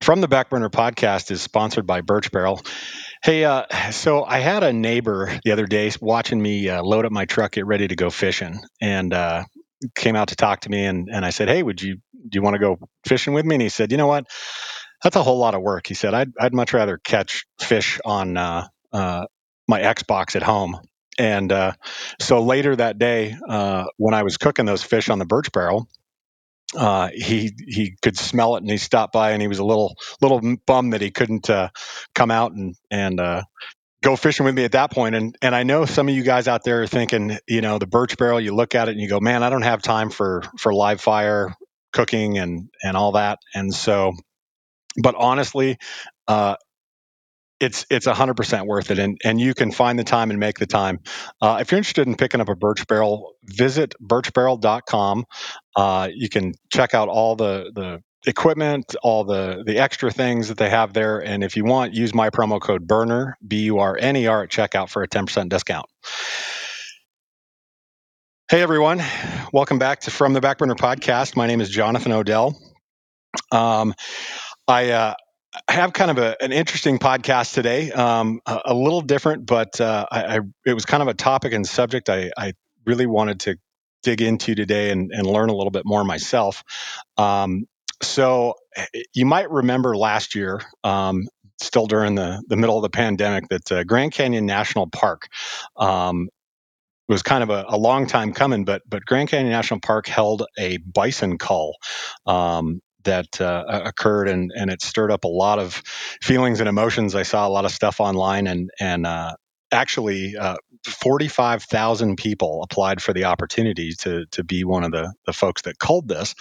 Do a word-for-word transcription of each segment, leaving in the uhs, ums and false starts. From the Backburner podcast is sponsored by Birch Barrel. Hey, uh, so I had a neighbor the other day watching me uh, load up my truck, get ready to go fishing, and uh, came out to talk to me. And, and I said, "Hey, would you do you want to go fishing with me?" And he said, "You know what? That's a whole lot of work." He said, "I'd I'd much rather catch fish on uh, uh, my Xbox at home." And uh, so later that day, uh, when I was cooking those fish on the Birch Barrel, Uh, he he could smell it, and he stopped by, and he was a little little bummed that he couldn't uh, come out and and uh, go fishing with me at that point. And and I know some of you guys out there are thinking, you know, the Birch Barrel. You look at it and you go, man, I don't have time for for live fire cooking and and all that. And so, but honestly, uh, it's it's one hundred percent worth it, and and you can find the time and make the time. Uh, if you're interested in picking up a Birch Barrel, visit birch barrel dot com. Uh, you can check out all the, the equipment, all the, the extra things that they have there. And if you want, use my promo code BURNER, B U R N E R, at checkout for a ten percent discount. Hey, everyone. Welcome back to From the Backburner podcast. My name is Jonathan Odell. Um, I... Uh, I have kind of a, an interesting podcast today, um, a, a little different, but uh, I, I, it was kind of a topic and subject I, I really wanted to dig into today and, and learn a little bit more myself. Um, so you might remember last year, um, still during the, the middle of the pandemic, that uh, Grand Canyon National Park um, was kind of a, a long time coming, but but Grand Canyon National Park held a bison cull Um that uh, occurred, and, and it stirred up a lot of feelings and emotions. I saw a lot of stuff online, and, and uh, actually uh, forty-five thousand people applied for the opportunity to to be one of the, the folks that culled this.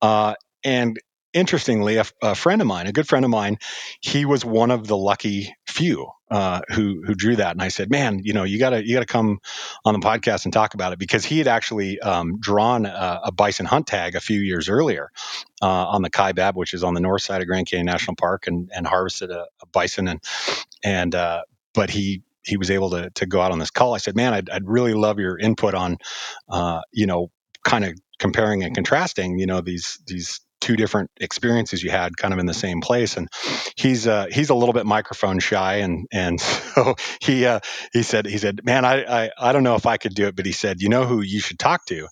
Uh, and interestingly, a, a friend of mine, a good friend of mine, he was one of the lucky few uh, who who drew that. And I said, man, you know, you gotta you gotta come on the podcast and talk about it, because he had actually um, drawn a, a bison hunt tag a few years earlier uh, on the Kaibab, which is on the north side of Grand Canyon National Park, and and harvested a, a bison, and and uh, but he he was able to to go out on this call. I said, man, I'd, I'd really love your input on uh, you know, kind of comparing and contrasting, you know, these these. two different experiences you had kind of in the same place. And he's uh he's a little bit microphone shy, and and so he uh he said he said man I, I I don't know if I could do it, but he said, you know who you should talk to?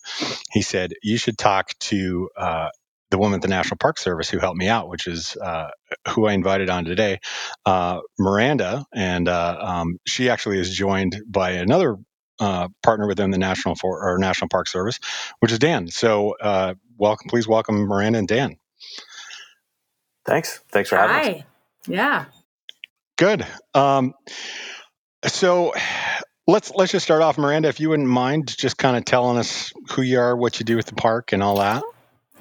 He said, you should talk to uh the woman at the National Park Service who helped me out, which is uh who I invited on today, uh Miranda. And uh um she actually is joined by another Uh, partner within the National for or National Park Service, which is Dan. So, uh, welcome, please welcome Miranda and Dan. Thanks. Thanks for having Hi. us. Yeah. Good. Um, so let's let's just start off, Miranda, if you wouldn't mind, just kind of telling us who you are, what you do with the park, and all that.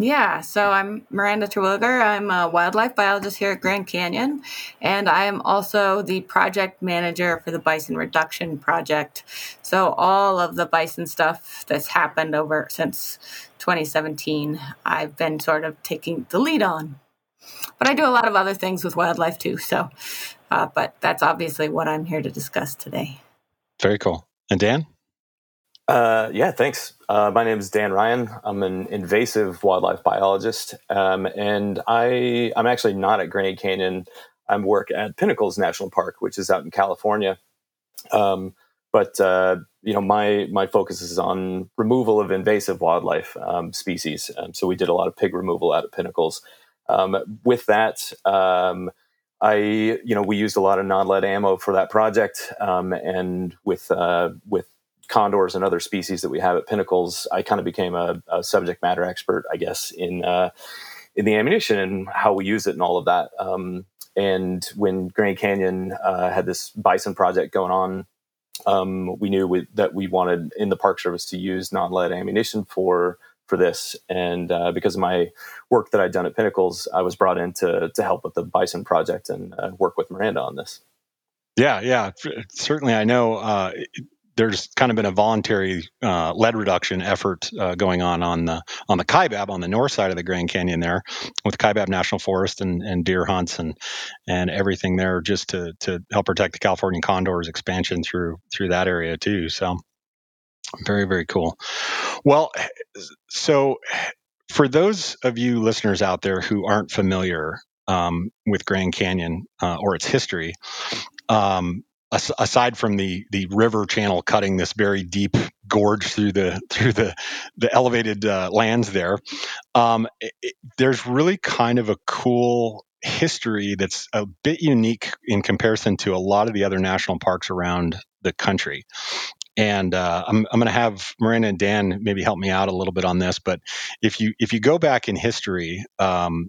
Yeah, so I'm Miranda Terwilliger. I'm a wildlife biologist here at Grand Canyon, and I am also the project manager for the Bison Reduction Project. So all of the bison stuff that's happened over since twenty seventeen, I've been sort of taking the lead on. But I do a lot of other things with wildlife too, so, uh, but that's obviously what I'm here to discuss today. Very cool. And Dan? Uh, yeah, thanks. Uh, my name is Dan Ryan. I'm an invasive wildlife biologist, um, and I, I'm actually not at Grand Canyon. I work at Pinnacles National Park, which is out in California. Um, but uh, you know, my my focus is on removal of invasive wildlife um, species. Um, so we did a lot of pig removal out of Pinnacles. Um, with that, um, I, you know, we used a lot of non-lead ammo for that project, um, and with uh, with condors and other species that we have at Pinnacles, I kind of became a, a subject matter expert, I guess, in uh, in the ammunition and how we use it and all of that. Um, and when Grand Canyon uh, had this bison project going on, um, we knew we, that we wanted in the Park Service to use non-lead ammunition for for this. And uh, because of my work that I'd done at Pinnacles, I was brought in to, to help with the bison project and uh, work with Miranda on this. Yeah, yeah, certainly. I know uh, there's kind of been a voluntary uh, lead reduction effort uh, going on on the on the Kaibab on the north side of the Grand Canyon there, with Kaibab National Forest and, and deer hunts and and everything there, just to to help protect the California condor's expansion through through that area too. So very, very cool. Well, so for those of you listeners out there who aren't familiar um, with Grand Canyon uh, or its history. Um, aside from the, the river channel cutting this very deep gorge through the through the the elevated uh, lands there, um, it, it, there's really kind of a cool history that's a bit unique in comparison to a lot of the other national parks around the country. And uh, I'm I'm going to have Miranda and Dan maybe help me out a little bit on this, but if you if you go back in history. Um,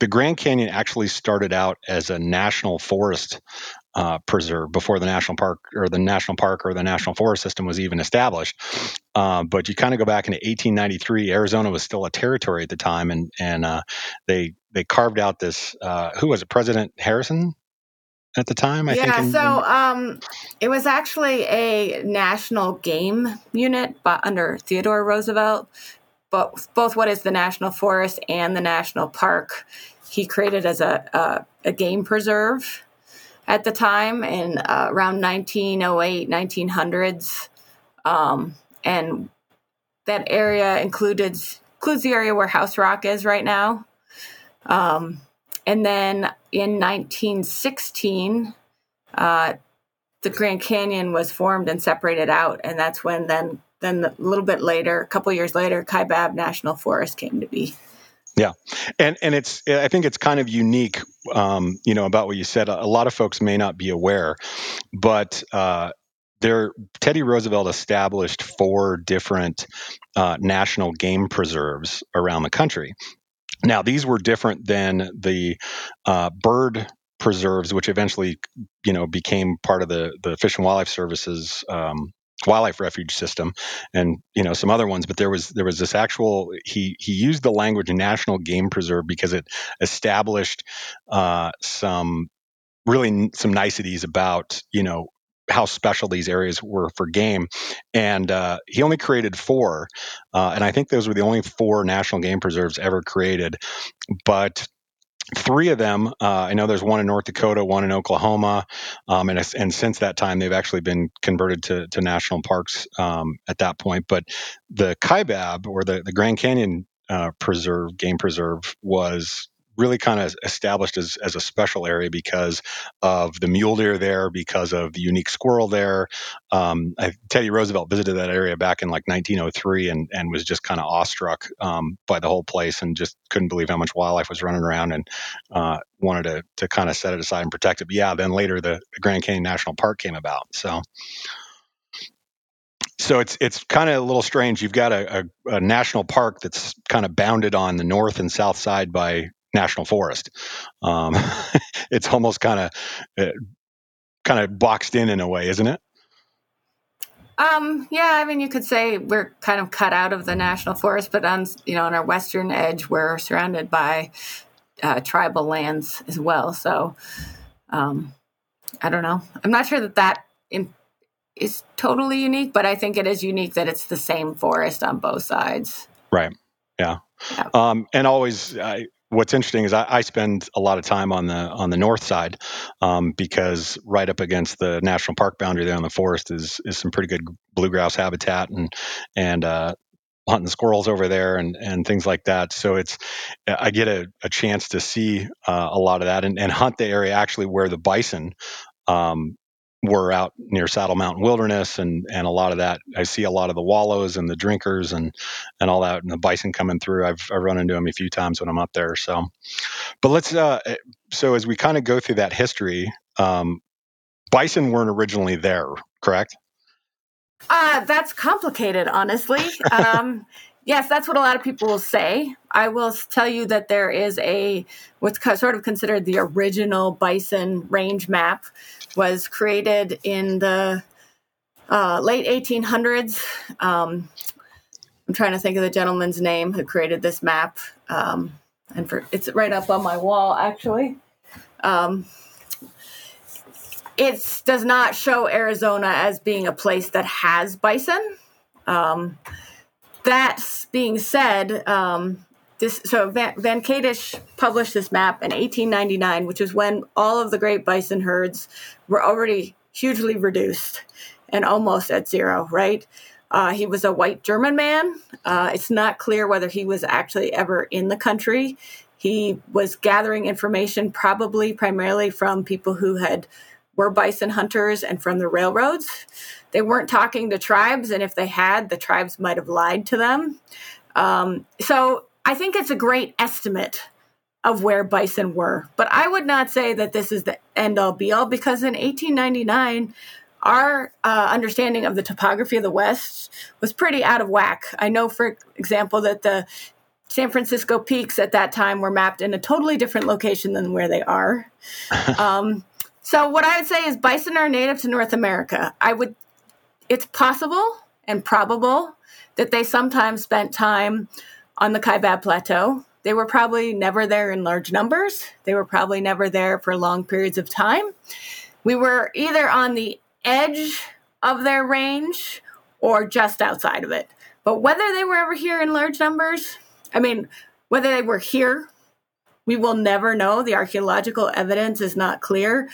The Grand Canyon actually started out as a national forest uh, preserve before the national park or the national park or the national forest system was even established. Uh, but you kind of go back into eighteen ninety-three, Arizona was still a territory at the time, and and uh, they they carved out this. Uh, who was it, President Harrison at the time? I yeah, think. Yeah, so um, it was actually a national game unit, but under Theodore Roosevelt. But both what is the National Forest and the National Park, he created as a a, a game preserve at the time in uh, around nineteen oh eight, nineteen hundreds. Um, and that area included includes the area where House Rock is right now. Um, and then in nineteen sixteen, uh, the Grand Canyon was formed and separated out, and that's when then Then a little bit later, a couple years later, Kaibab National Forest came to be. Yeah, and and it's I think it's kind of unique, um, you know, about what you said. A lot of folks may not be aware, but uh, there, Teddy Roosevelt established four different uh, national game preserves around the country. Now, these were different than the uh, bird preserves, which eventually, you know, became part of the the Fish and Wildlife Service's. Um, wildlife refuge system and, you know, some other ones, but there was, there was this actual, he, he used the language national game preserve because it established, uh, some really some niceties about, you know, how special these areas were for game. And, uh, he only created four. Uh, and I think those were the only four national game preserves ever created, but three of them, uh, I know there's one in North Dakota, one in Oklahoma, um, and and since that time they've actually been converted to, to national parks um, at that point. But the Kaibab or the, the Grand Canyon uh, Preserve, Game Preserve, was really kind of established as, as a special area because of the mule deer there, because of the unique squirrel there. Um, I, Teddy Roosevelt visited that area back in like nineteen oh three and, and was just kind of awestruck um, by the whole place and just couldn't believe how much wildlife was running around and uh, wanted to to kind of set it aside and protect it. But yeah, then later the, the Grand Canyon National Park came about. So So it's it's kind of a little strange. You've got a, a, a national park that's kind of bounded on the north and south side by national forest. Um, it's almost kind of uh, kind of boxed in in a way, isn't it? Um, yeah, I mean, you could say we're kind of cut out of the national forest, but on you know on our western edge, we're surrounded by uh, tribal lands as well. So um, I don't know. I'm not sure that that in, is totally unique, but I think it is unique that it's the same forest on both sides. Right. Yeah. yeah. Um, and always. I, What's interesting is I, I spend a lot of time on the on the north side um, because right up against the national park boundary there on the forest is is some pretty good blue grouse habitat and and uh, hunting squirrels over there and, and things like that. So it's I get a, a chance to see uh, a lot of that and, and hunt the area actually where the bison um, were out near Saddle Mountain Wilderness and and a lot of that. I see a lot of the wallows and the drinkers and. And all that, and the bison coming through. I've, I've run into them a few times when I'm up there. So, but let's, uh, so as we kind of go through that history, um, bison weren't originally there, correct? Uh, that's complicated, honestly. um, yes, that's what a lot of people will say. I will tell you that there is a, what's co- sort of considered the original bison range map was created in the uh, late eighteen hundreds. Um, I'm trying to think of the gentleman's name who created this map. Um, and for, it's right up on my wall, actually. Um, it does not show Arizona as being a place that has bison. Um, that being said, um, this so Van, Van Kadish published this map in eighteen ninety-nine, which is when all of the great bison herds were already hugely reduced and almost at zero, right? Uh, he was a white German man. Uh, it's not clear whether he was actually ever in the country. He was gathering information probably primarily from people who had were bison hunters and from the railroads. They weren't talking to tribes, and if they had, the tribes might have lied to them. Um, so I think it's a great estimate of where bison were. But I would not say that this is the end-all, be-all, because in eighteen ninety-nine... our uh, understanding of the topography of the West was pretty out of whack. I know, for example, that the San Francisco Peaks at that time were mapped in a totally different location than where they are. um, so what I would say is bison are native to North America. I would, it's possible and probable that they sometimes spent time on the Kaibab Plateau. They were probably never there in large numbers. They were probably never there for long periods of time. We were either on the edge of their range or just outside of it. But whether they were ever here in large numbers, I mean, whether they were here, we will never know. The archaeological evidence is not clear.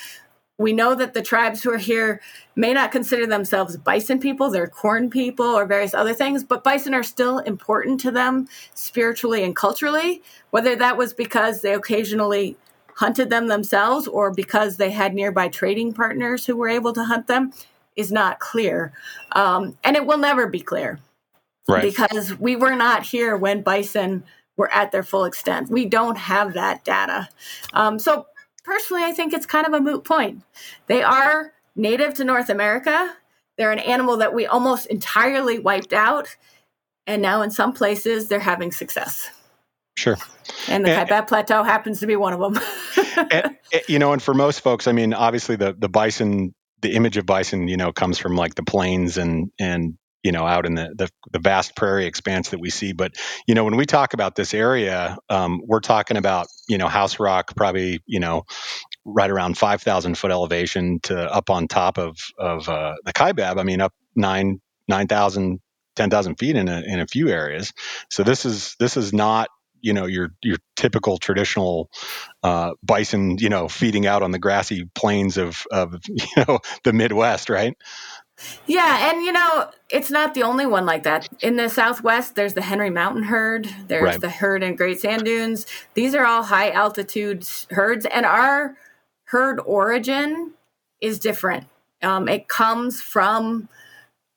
We know that the tribes who are here may not consider themselves bison people, they're corn people or various other things, but bison are still important to them spiritually and culturally, whether that was because they occasionally hunted them themselves or because they had nearby trading partners who were able to hunt them is not clear. Um, and it will never be clear, right? Because we were not here when bison were at their full extent. We don't have that data. Um, so personally, I think it's kind of a moot point. They are native to North America. They're an animal that we almost entirely wiped out. And now in some places they're having success. Sure. And the and, Kaibab Plateau happens to be one of them. and, you know, and for most folks, I mean, obviously the, the bison, the image of bison, you know, comes from like the plains and, and you know, out in the, the, the vast prairie expanse that we see. But, you know, when we talk about this area, um, we're talking about, you know, House Rock, probably, you know, right around five thousand foot elevation to up on top of, of uh, the Kaibab. I mean, up nine, nine thousand, ten thousand feet in a, in a few areas. So this is, this is not, you know, your your typical traditional uh, bison, you know, feeding out on the grassy plains of, of, you know, the Midwest, right? Yeah. And, you know, it's not the only one like that. In the Southwest, there's the Henry Mountain herd. There's right. the herd in Great Sand Dunes. These are all high altitude herds. And our herd origin is different. Um, it comes from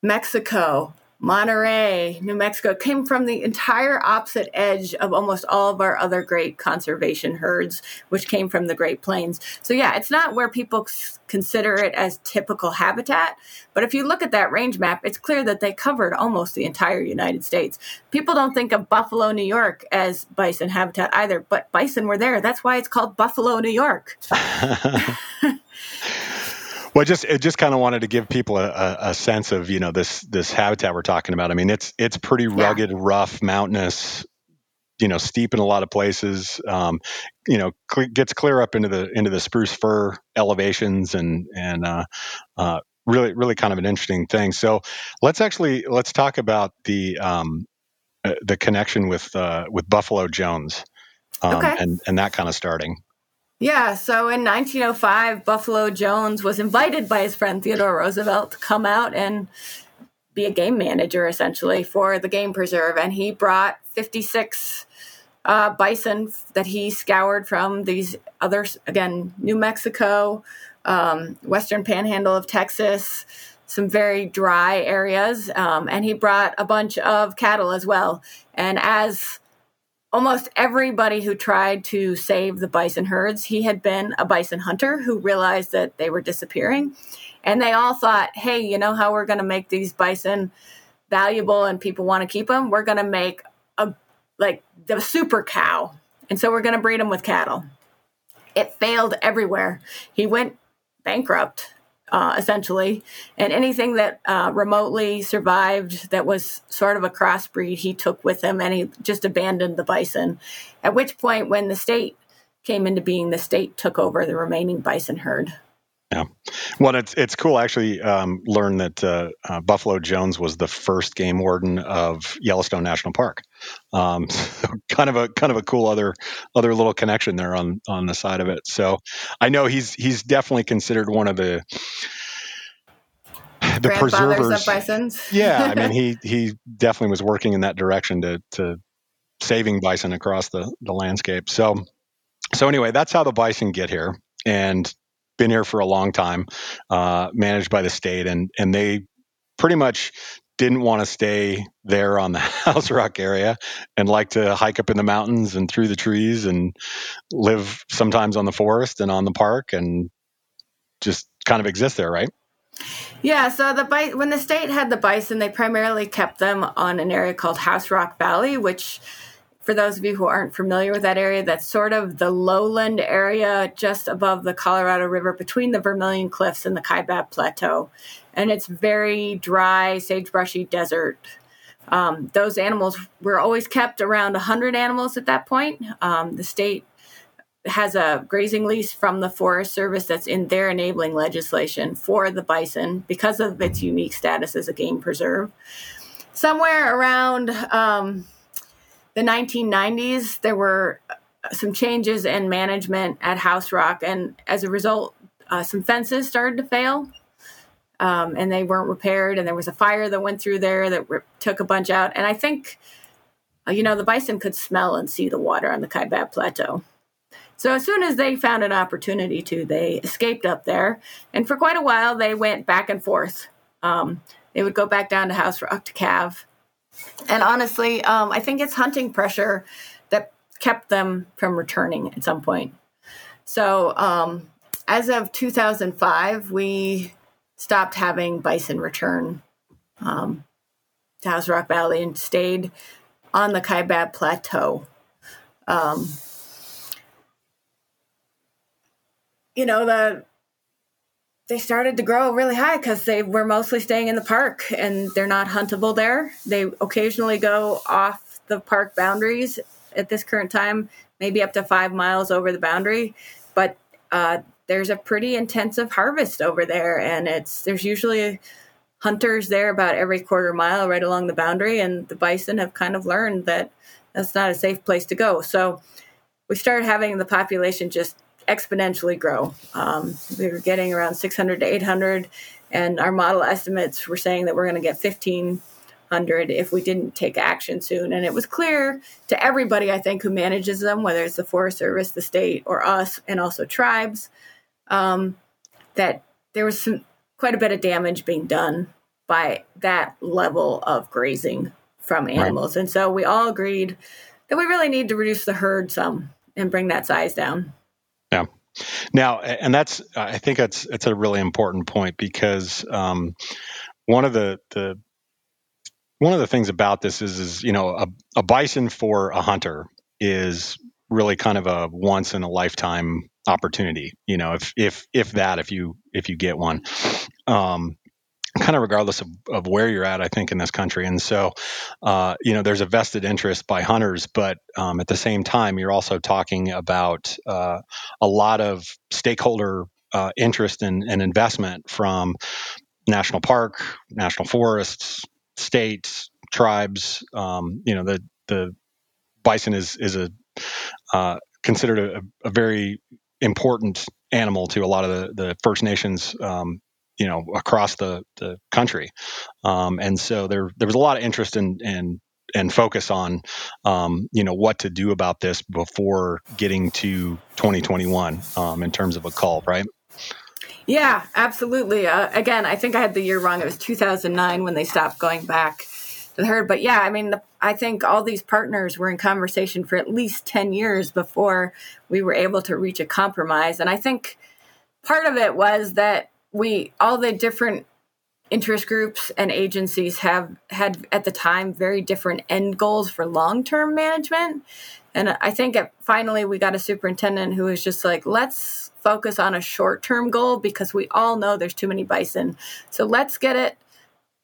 Mexico. Monterey, New Mexico, came from the entire opposite edge of almost all of our other great conservation herds, which came from the Great Plains. So yeah, it's not where people consider it as typical habitat. But if you look at that range map, it's clear that they covered almost the entire United States. People don't think of Buffalo, New York as bison habitat either, but bison were there. That's why it's called Buffalo, New York. Well, just it just kind of wanted to give people a, a sense of, you know, this this habitat we're talking about. I mean, it's it's pretty rugged, yeah. rough, mountainous, you know, steep in a lot of places. Um, you know, cl- gets clear up into the into the spruce fir elevations, and and uh, uh, really really kind of an interesting thing. So let's actually let's talk about the um, uh, the connection with uh, with Buffalo Jones, um, okay. and and that kind of starting. Yeah, so in nineteen oh five, Buffalo Jones was invited by his friend Theodore Roosevelt to come out and be a game manager, essentially, for the game preserve. And he brought fifty-six uh, bison that he scoured from these others, again, New Mexico, um, western panhandle of Texas, some very dry areas. Um, and he brought a bunch of cattle as well. And as almost everybody who tried to save the bison herds, he had been a bison hunter who realized that they were disappearing. And they all thought, hey, you know how we're going to make these bison valuable and people want to keep them? We're going to make a like the super cow. And so we're going to breed them with cattle. It failed everywhere. He went bankrupt, uh, essentially. And anything that uh, remotely survived that was sort of a crossbreed, he took with him, and he just abandoned the bison. At which point, when the state came into being, the state took over the remaining bison herd. Yeah. Well, it's it's cool. I actually um, learned that uh, uh, Buffalo Jones was the first game warden of Yellowstone National Park. Um, so kind of a kind of a cool other other little connection there on on the side of it. So I know he's he's definitely considered one of the the preservers of bison. Yeah, I mean he he definitely was working in that direction to to saving bison across the the landscape. So so anyway, that's how the bison get here and been here for a long time, uh, managed by the state, and and they pretty much didn't want to stay there on the House Rock area and like to hike up in the mountains and through the trees and live sometimes on the forest and on the park and just kind of exist there, right? Yeah, so the bi- when the state had the bison, they primarily kept them on an area called House Rock Valley, which, for those of you who aren't familiar with that area, that's sort of the lowland area just above the Colorado River between the Vermilion Cliffs and the Kaibab Plateau. And it's very dry, sagebrushy desert. Um, those animals were always kept around one hundred animals at that point. Um, the state has a grazing lease from the Forest Service that's in their enabling legislation for the bison because of its unique status as a game preserve. Somewhere around... Um, the nineteen nineties, there were some changes in management at House Rock, and as a result, uh, some fences started to fail, um, and they weren't repaired, and there was a fire that went through there that re- took a bunch out, and I think, uh, you know, the bison could smell and see the water on the Kaibab Plateau. So as soon as they found an opportunity to, they escaped up there, and for quite a while, they went back and forth. Um, they would go back down to House Rock to calve. And honestly, um, I think it's hunting pressure that kept them from returning at some point. So um, as of two thousand five, we stopped having bison return um, to House Rock Valley and stayed on the Kaibab Plateau. Um, you know, the... They started to grow really high because they were mostly staying in the park and they're not huntable there. They occasionally go off the park boundaries at this current time, maybe up to five miles over the boundary. But uh, there's a pretty intensive harvest over there, and it's there's usually hunters there about every quarter mile right along the boundary, and the bison have kind of learned that that's not a safe place to go. So we started having the population just exponentially grow. Um, we were getting around six hundred to eight hundred, and our model estimates were saying that we're going to get fifteen hundred if we didn't take action soon. And it was clear to everybody, I think, who manages them, whether it's the Forest Service, the state, or us, and also tribes, um, that there was some, quite a bit of damage being done by that level of grazing from animals. Right. And so we all agreed that we really need to reduce the herd some and bring that size down. Yeah. Now, and that's, I think that's, it's a really important point because, um, one of the, the, one of the things about this is, is, you know, a, a bison for a hunter is really kind of a once in a lifetime opportunity, you know, if, if, if that, if you, if you get one, um, kind of regardless of, of where you're at, I think, in this country. And so, uh, you know, there's a vested interest by hunters, but um, at the same time, you're also talking about uh, a lot of stakeholder uh, interest and, and investment from national park, national forests, states, tribes. Um, you know, the the bison is, is a uh, considered a, a very important animal to a lot of the, the First Nations um you know, across the, the country. Um, and so there, there was a lot of interest in, in, and focus on, um, you know, what to do about this before getting to twenty twenty-one, um, in terms of a call, right? Yeah, absolutely. Uh, again, I think I had the year wrong. It was two thousand nine when they stopped going back to the herd, but yeah, I mean, the, I think all these partners were in conversation for at least ten years before we were able to reach a compromise. And I think part of it was that we, all the different interest groups and agencies have had at the time very different end goals for long-term management. And I think it, finally we got a superintendent who was just like, let's focus on a short-term goal because we all know there's too many bison. So let's get it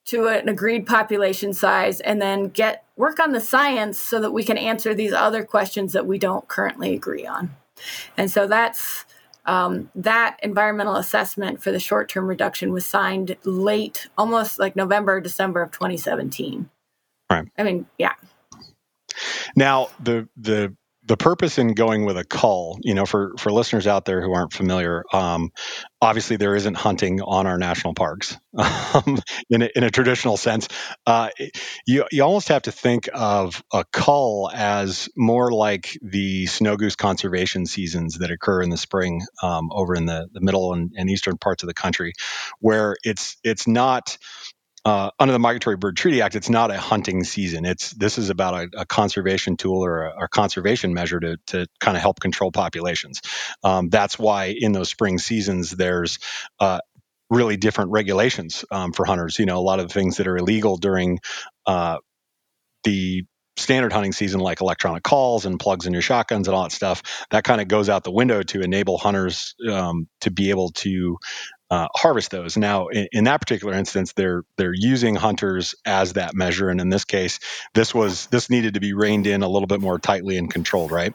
to an agreed population size and then get work on the science so that we can answer these other questions that we don't currently agree on. And so that's Um, that environmental assessment for the short-term reduction was signed late, almost like November, December of twenty seventeen. Right. I mean, yeah. Now, the the the purpose in going with a cull, you know, for, for listeners out there who aren't familiar, um, obviously there isn't hunting on our national parks um, in, a, in a traditional sense. Uh, you you almost have to think of a cull as more like the snow goose conservation seasons that occur in the spring um, over in the, the middle and, and eastern parts of the country, where it's it's not... Uh, under the Migratory Bird Treaty Act, it's not a hunting season. It's this is about a, a conservation tool or a, a conservation measure to to kind of help control populations. Um, that's why in those spring seasons, there's uh, really different regulations um, for hunters. You know, a lot of the things that are illegal during uh, the standard hunting season, like electronic calls and plugs in your shotguns and all that stuff, that kind of goes out the window to enable hunters um, to be able to Uh, harvest those. Now, in, in that particular instance, they're they're using hunters as that measure, and in this case, this was this needed to be reined in a little bit more tightly and controlled, right?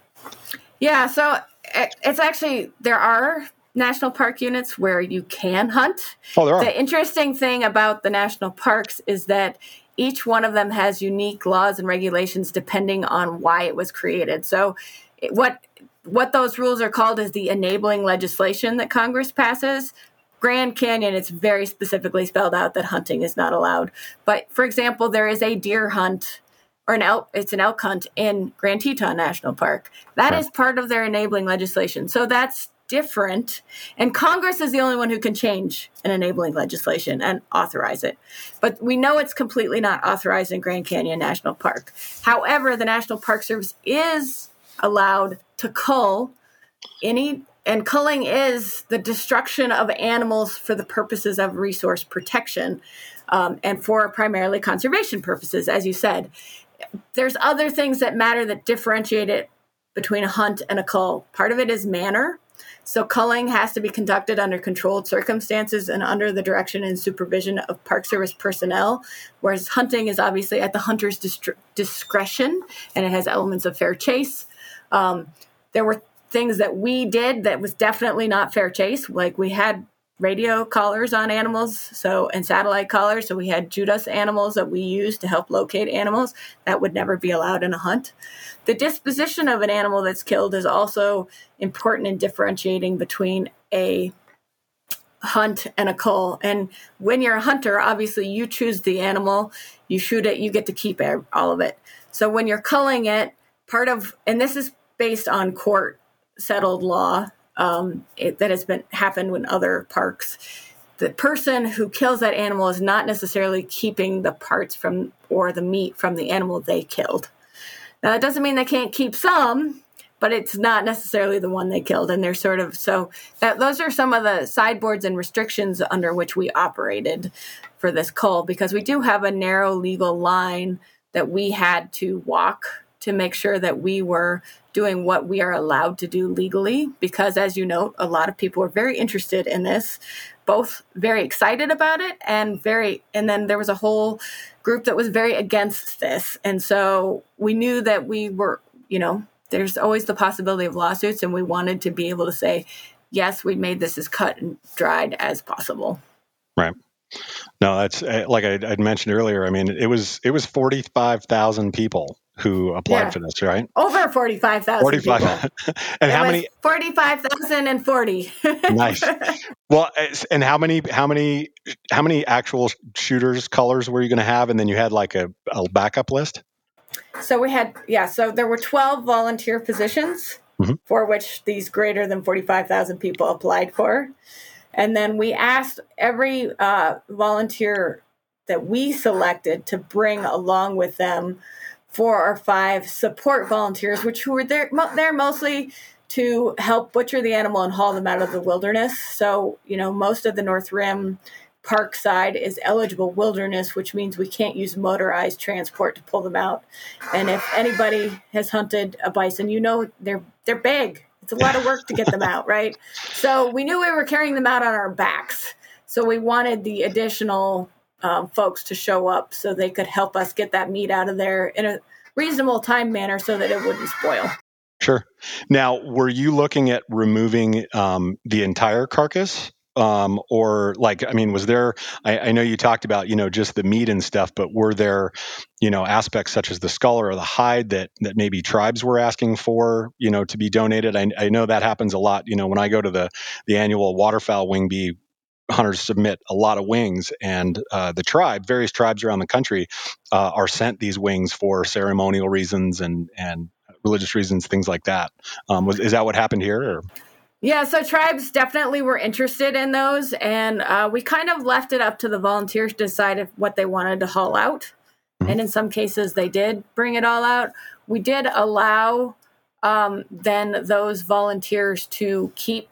Yeah. So it, it's actually there are national park units where you can hunt. Oh, there are. The interesting thing about the national parks is that each one of them has unique laws and regulations depending on why it was created. So it, what what those rules are called is the enabling legislation that Congress passes. Grand Canyon, it's very specifically spelled out that hunting is not allowed. But for example, there is a deer hunt or an elk, it's an elk hunt in Grand Teton National Park. That is part of their enabling legislation. So that's different. And Congress is the only one who can change an enabling legislation and authorize it. But we know it's completely not authorized in Grand Canyon National Park. However, the National Park Service is allowed to cull any And culling is the destruction of animals for the purposes of resource protection um, and for primarily conservation purposes, as you said. There's other things that matter that differentiate it between a hunt and a cull. Part of it is manner. So culling has to be conducted under controlled circumstances and under the direction and supervision of Park Service personnel, whereas hunting is obviously at the hunter's distri- discretion, and it has elements of fair chase. Um, there were things that we did that was definitely not fair chase. Like we had radio collars on animals, so and satellite collars. So we had Judas animals that we used to help locate animals that would never be allowed in a hunt. The disposition of an animal that's killed is also important in differentiating between a hunt and a cull. And when you're a hunter, obviously you choose the animal, you shoot it, you get to keep all of it. So when you're culling it, part of, and this is based on court settled law um, it, that has been happened in other parks. The person who kills that animal is not necessarily keeping the parts from or the meat from the animal they killed. Now, that doesn't mean they can't keep some, but it's not necessarily the one they killed. And they're sort of so that those are some of the sideboards and restrictions under which we operated for this cull, because we do have a narrow legal line that we had to walk to make sure that we were doing what we are allowed to do legally. Because as you know, a lot of people are very interested in this, both very excited about it and very, and then there was a whole group that was very against this. And so we knew that we were, you know, there's always the possibility of lawsuits, and we wanted to be able to say, yes, we made this as cut and dried as possible. Right. No, that's like I I'd mentioned earlier. I mean, it was, it was forty-five thousand people who applied yeah. for this, right? Over forty-five thousand forty-five people. And it how many? forty-five thousand forty Nice. Well, and how many, how many, how many actual shooters, cullers were you going to have? And then you had like a, a backup list? So we had, yeah. So there were twelve volunteer positions mm-hmm. for which these greater than forty-five thousand people applied for. And then we asked every uh, volunteer that we selected to bring along with them four or five support volunteers, which were there, there mostly to help butcher the animal and haul them out of the wilderness. So, you know, most of the North Rim park side is eligible wilderness, which means we can't use motorized transport to pull them out. And if anybody has hunted a bison, you know, they're, they're big. It's a lot of work to get them out, right? So we knew we were carrying them out on our backs. So we wanted the additional Um, folks to show up so they could help us get that meat out of there in a reasonable time manner so that it wouldn't spoil. Sure. Now, were you looking at removing um, the entire carcass? Um, or like, I mean, was there, I, I know you talked about, you know, just the meat and stuff, but were there, you know, aspects such as the skull or the hide that, that maybe tribes were asking for, you know, to be donated? I, I know that happens a lot. You know, when I go to the, the annual waterfowl wing bee, hunters submit a lot of wings, and uh, the tribe, various tribes around the country uh, are sent these wings for ceremonial reasons and, and religious reasons, things like that. Um, was, is that what happened here? Or? Yeah, so tribes definitely were interested in those, and uh, we kind of left it up to the volunteers to decide if, what they wanted to haul out. Mm-hmm. And in some cases, they did bring it all out. We did allow um, then those volunteers to keep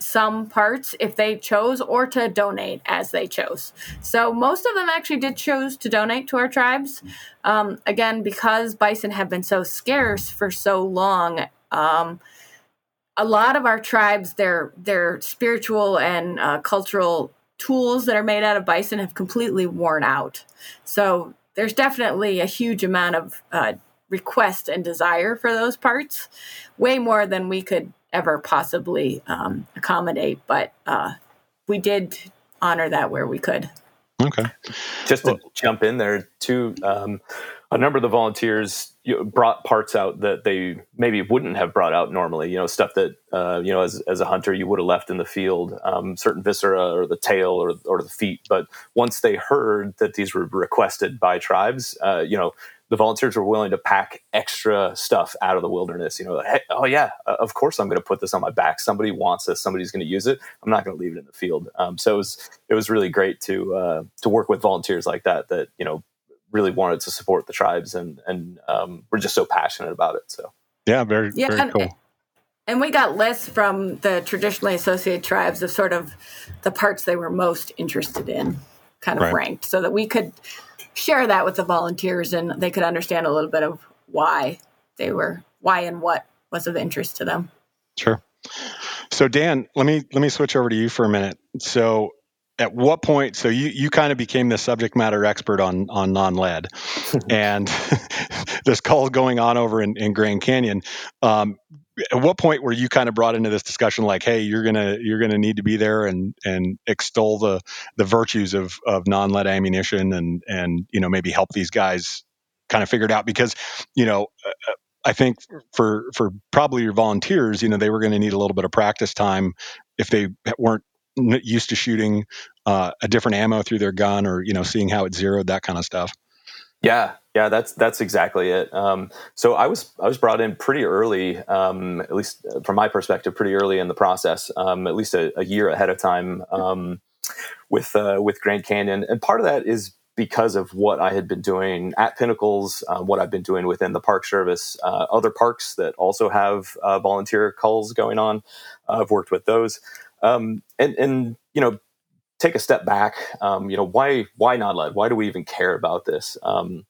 some parts if they chose, or to donate as they chose. So most of them actually did choose to donate to our tribes. Um, again, because bison have been so scarce for so long, um, a lot of our tribes, their their spiritual and uh, cultural tools that are made out of bison have completely worn out. So there's definitely a huge amount of uh, request and desire for those parts, way more than we could ever possibly um, accommodate, but uh, we did honor that where we could. Okay. Just to well, jump in there too, um, a number of the volunteers brought parts out that they maybe wouldn't have brought out normally, you know, stuff that, uh, you know, as, as a hunter, you would have left in the field, um, certain viscera or the tail or, or the feet. But once they heard that these were requested by tribes, uh, you know, the volunteers were willing to pack extra stuff out of the wilderness. You know, like, hey, oh yeah, of course I'm going to put this on my back. Somebody wants this. Somebody's going to use it. I'm not going to leave it in the field. Um, so it was it was really great to uh, to work with volunteers like that that you know really wanted to support the tribes and and um, were just so passionate about it. So yeah, very yeah, very and, cool. And we got lists from the traditionally associated tribes of sort of the parts they were most interested in, kind of right. ranked, so that we could share that with the volunteers and they could understand a little bit of why they were, why and what was of interest to them. Sure. So Dan, let me, let me switch over to you for a minute. So at what point, so you, you kind of became the subject matter expert on, on non-lead and this call going on over in, in Grand Canyon. Um, at what point were you kind of brought into this discussion, like, hey, you're going to, you're going to need to be there and, and extol the, the virtues of, of non-lead ammunition and, and, you know, maybe help these guys kind of figure it out? Because, you know, uh, I think for, for probably your volunteers, you know, they were going to need a little bit of practice time if they weren't used to shooting uh, a different ammo through their gun or, you know, seeing how it zeroed, that kind of stuff. Yeah. Yeah, that's that's exactly it. Um, so I was I was brought in pretty early, um, at least from my perspective, pretty early in the process, um, at least a, a year ahead of time um, with uh, with Grand Canyon, and part of that is because of what I had been doing at Pinnacles, uh, what I've been doing within the Park Service, uh, other parks that also have uh, volunteer calls going on. Uh, I've worked with those, um, and and you know, take a step back. Um, you know, why why non-lead? Why do we even care about this? Um,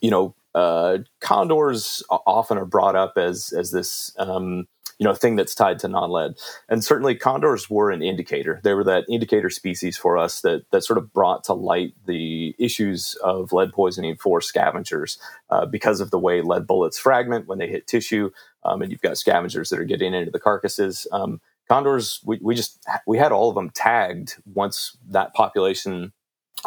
You know, uh, condors often are brought up as as this, um, you know, thing that's tied to non-lead. And certainly condors were an indicator. They were that indicator species for us that that sort of brought to light the issues of lead poisoning for scavengers uh, because of the way lead bullets fragment when they hit tissue. Um, and you've got scavengers that are getting into the carcasses. Um, condors, we, we just, we had all of them tagged once that population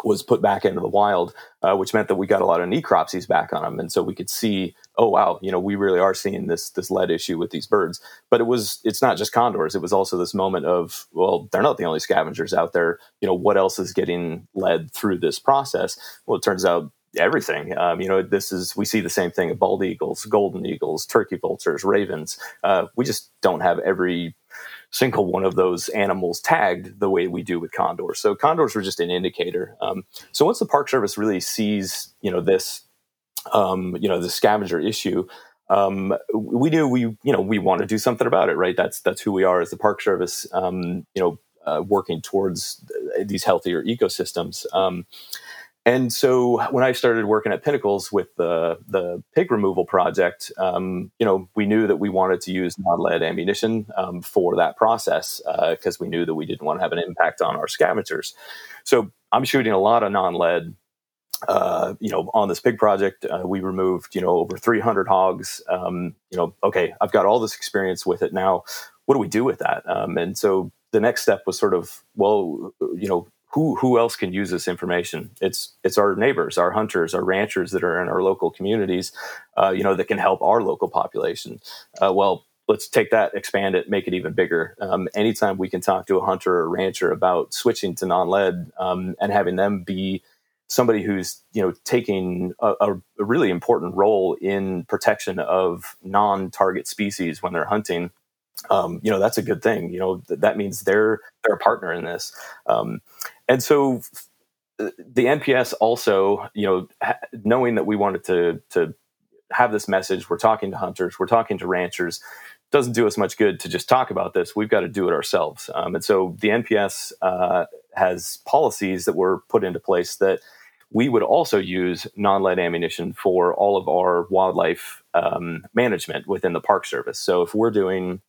was put back into the wild, uh, which meant that we got a lot of necropsies back on them. And so we could see, oh, wow, you know, we really are seeing this, this lead issue with these birds. But it was, it's not just condors. It was also this moment of, well, they're not the only scavengers out there. You know, what else is getting lead through this process? Well, it turns out everything, um, you know, this is, we see the same thing of bald eagles, golden eagles, turkey vultures, ravens. Uh, we just don't have every single one of those animals tagged the way we do with condors. So condors were just an indicator. Um, so once the Park Service really sees, you know, this, um, you know, the scavenger issue, um, we knew we, you know, we want to do something about it, right? That's, that's who we are as the Park Service, um, you know, uh, working towards th- these healthier ecosystems. Um, And so when I started working at Pinnacles with the, the pig removal project, um, you know, we knew that we wanted to use non-lead ammunition um, for that process because uh, we knew that we didn't want to have an impact on our scavengers. So I'm shooting a lot of non-lead uh, you know, on this pig project, uh, we removed, you know, over three hundred hogs. Um, you know, okay, I've got all this experience with it now. What do we do with that? Um, and so the next step was sort of, well, you know, who who else can use this information? It's it's our neighbors, our hunters, our ranchers that are in our local communities, uh, you know, that can help our local population. Uh, well, let's take that, expand it, make it even bigger. Um, anytime we can talk to a hunter or a rancher about switching to non-lead um, and having them be somebody who's, you know, taking a, a really important role in protection of non-target species when they're hunting, um, you know, that's a good thing. You know, th- that means they're they're a partner in this. Um, and so the N P S also, you know, ha- knowing that we wanted to to have this message, we're talking to hunters, we're talking to ranchers. Doesn't do us much good to just talk about this. We've got to do it ourselves. Um, and so the N P S uh, has policies that were put into place that we would also use non-lead ammunition for all of our wildlife um, management within the Park Service. So if we're doing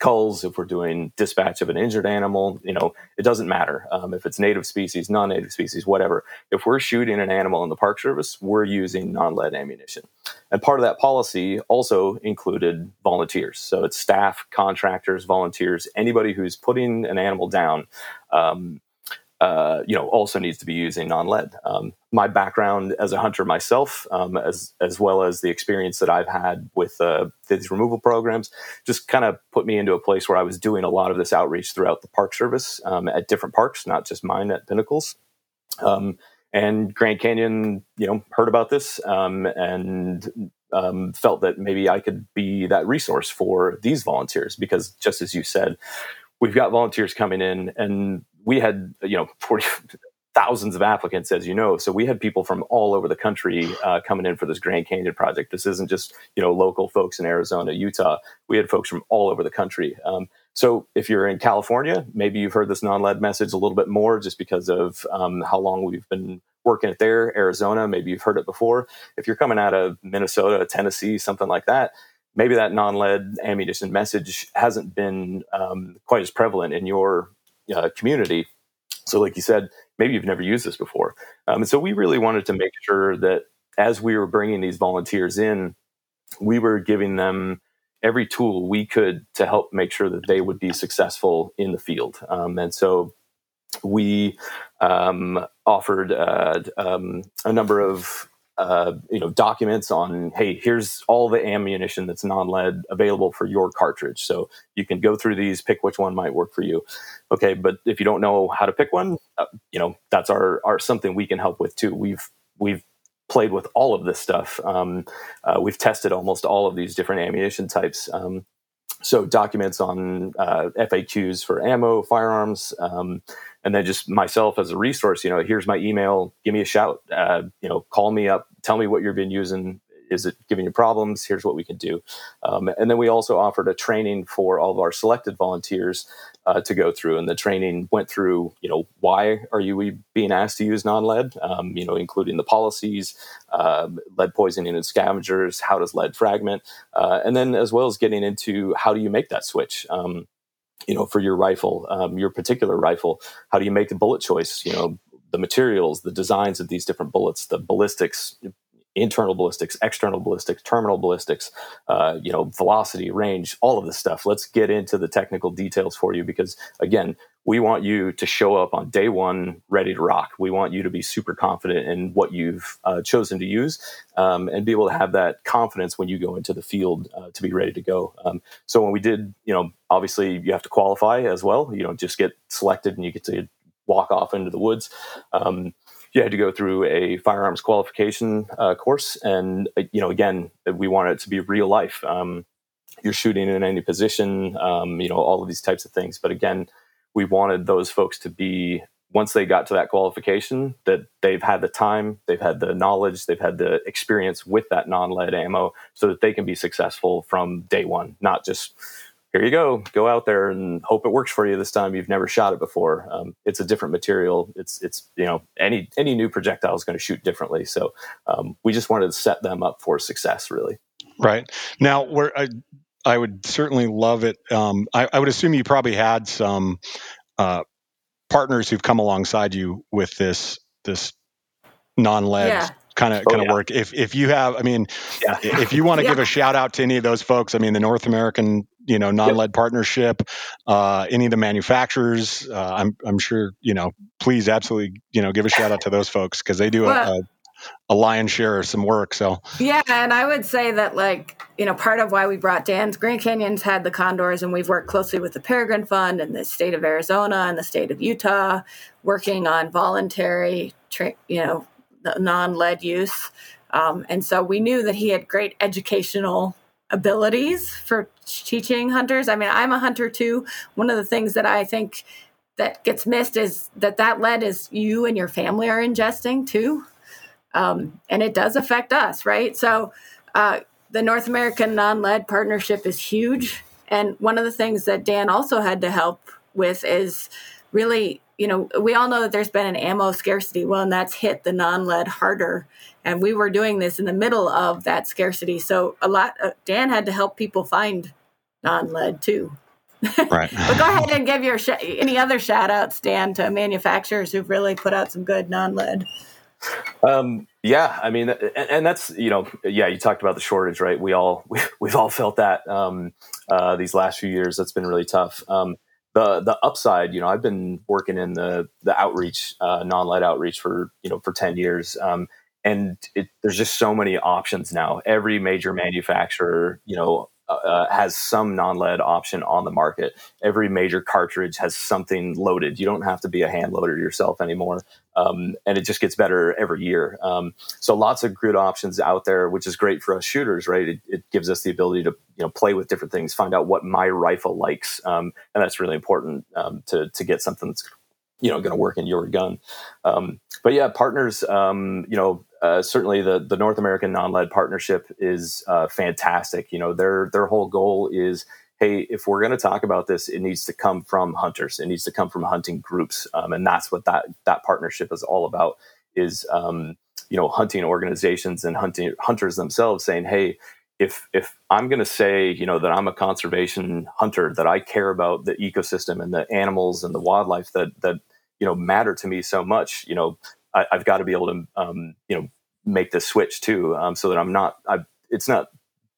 culls, if we're doing dispatch of an injured animal, you know, it doesn't matter um, if it's native species, non-native species, whatever. If we're shooting an animal in the Park Service, we're using non-lead ammunition. And part of that policy also included volunteers. So it's staff, contractors, volunteers, anybody who's putting an animal down, um, uh, you know, also needs to be using non-lead. Um, my background as a hunter myself, um, as as well as the experience that I've had with uh, these removal programs, just kind of put me into a place where I was doing a lot of this outreach throughout the Park Service um, at different parks, not just mine at Pinnacles. Um, And Grand Canyon, you know, heard about this um, and um, felt that maybe I could be that resource for these volunteers because, just as you said, we've got volunteers coming in, and we had, you know, forty thousands of applicants, as you know. So we had people from all over the country uh, coming in for this Grand Canyon project. This isn't just, you know, local folks in Arizona, Utah. We had folks from all over the country. Um, So if you're in California, maybe you've heard this non-lead message a little bit more just because of um, how long we've been working it there. Arizona, maybe you've heard it before. If you're coming out of Minnesota, Tennessee, something like that, maybe that non-lead ammunition message hasn't been um, quite as prevalent in your uh, community. So like you said, maybe you've never used this before. Um, and so we really wanted to make sure that as we were bringing these volunteers in, we were giving them every tool we could to help make sure that they would be successful in the field. Um, and so we um, offered uh, um, a number of uh, you know, documents on, hey, here's all the ammunition that's non-lead available for your cartridge. So you can go through these, pick which one might work for you. Okay, but if you don't know how to pick one, uh, you know, that's our, our something we can help with too. We've we've played with all of this stuff. Um, uh, we've tested almost all of these different ammunition types. Um, so documents on uh, F A Qs for ammo, firearms, um, and then just myself as a resource, you know, here's my email, give me a shout, uh, you know, call me up, tell me what you've been using. Is it giving you problems? Here's what we can do. Um, and then we also offered a training for all of our selected volunteers uh, to go through. And the training went through, you know, why are you being asked to use non-lead? Um, you know, including the policies, uh, lead poisoning and scavengers, how does lead fragment? Uh, and then as well as getting into how do you make that switch? Um, you know, for your rifle, um, your particular rifle, how do you make the bullet choice? You know, the materials, the designs of these different bullets, the ballistics, internal ballistics, external ballistics, terminal ballistics, uh, you know, velocity, range, all of this stuff. Let's get into the technical details for you because, again, we want you to show up on day one ready to rock. We want you to be super confident in what you've uh, chosen to use um, and be able to have that confidence when you go into the field uh, to be ready to go. Um, so when we did, you know, obviously you have to qualify as well. You don't just get selected and you get to walk off into the woods. Um, You had to go through a firearms qualification uh, course. And, you know, again, we want it to be real life. Um, you're shooting in any position, um, you know, all of these types of things. But again, we wanted those folks to be, once they got to that qualification, that they've had the time, they've had the knowledge, they've had the experience with that non-lead ammo so that they can be successful from day one, not just, here you go, go out there and hope it works for you this time. You've never shot it before. Um, it's a different material. It's, it's you know, any any new projectile is going to shoot differently. So um, we just wanted to set them up for success, really. Right. Now, where I, I would certainly love it. Um, I, I would assume you probably had some uh, partners who've come alongside you with this this non-lead yeah. kind of oh, kind of yeah. work. If if you have, I mean, yeah. if you want to yeah. give a shout out to any of those folks, I mean, the North American, you know, non-lead yep. partnership, uh, any of the manufacturers, uh, I'm I'm sure, you know, please absolutely, you know, give a shout out to those folks because they do well, a, a a lion's share of some work. So yeah, and I would say that, like, you know, part of why we brought Dan's, Grand Canyon's had the condors, and we've worked closely with the Peregrine Fund and the state of Arizona and the state of Utah, working on voluntary, tra- you know, non-lead use. Um, and so we knew that he had great educational abilities for teaching hunters. I mean, I'm a hunter too. One of the things that I think that gets missed is that that lead is you and your family are ingesting too. Um, and it does affect us, right? So uh, the North American Non-Lead Partnership is huge. And one of the things that Dan also had to help with is really, you know, we all know that there's been an ammo scarcity. Well, and that's hit the non-lead harder. And we were doing this in the middle of that scarcity. So a lot, uh, Dan had to help people find non-lead too. Right. But go ahead and give your sh- any other shout outs, Dan, to manufacturers who've really put out some good non-lead. Um, yeah, I mean, and, and that's, you know, yeah, you talked about the shortage, right? We all, we, we've all felt that, um, uh, these last few years, that's been really tough. Um, the, the upside, you know, I've been working in the, the outreach, uh, non-lead outreach for, you know, for ten years. Um, and it, there's just so many options now. Every major manufacturer, you know, uh, has some non-lead option on the market. Every major cartridge has something loaded. You don't have to be a hand loader yourself anymore. Um, and it just gets better every year. Um, so lots of good options out there, which is great for us shooters, right? It, it gives us the ability to, you know, play with different things, find out what my rifle likes. Um, and that's really important, um, to, to get something that's, you know, going to work in your gun. Um, but yeah, partners, um, you know, uh, certainly the, the North American Non-Lead Partnership is, uh, fantastic. You know, their, their whole goal is, hey, if we're going to talk about this, it needs to come from hunters. It needs to come from hunting groups. Um, and that's what that, that partnership is all about is, um, you know, hunting organizations and hunting hunters themselves saying, hey, if, if I'm going to say, you know, that I'm a conservation hunter, that I care about the ecosystem and the animals and the wildlife that, that, you know, matter to me so much, you know, I, I've got to be able to, um, you know, make this switch too. Um, so that I'm not, I, it's not,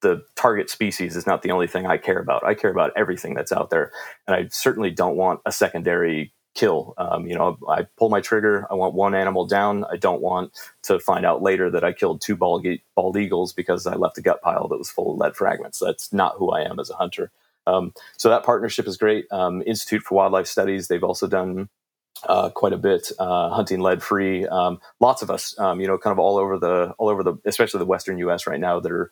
the target species is not the only thing I care about. I care about everything that's out there. And I certainly don't want a secondary kill. Um, you know, I pull my trigger. I want one animal down. I don't want to find out later that I killed two bald, bald eagles because I left a gut pile that was full of lead fragments. That's not who I am as a hunter. Um, so that partnership is great. Um, Institute for Wildlife Studies, they've also done uh, quite a bit, uh, hunting lead free. Um, lots of us, um, you know, kind of all over the, all over the, especially the Western U S right now that are,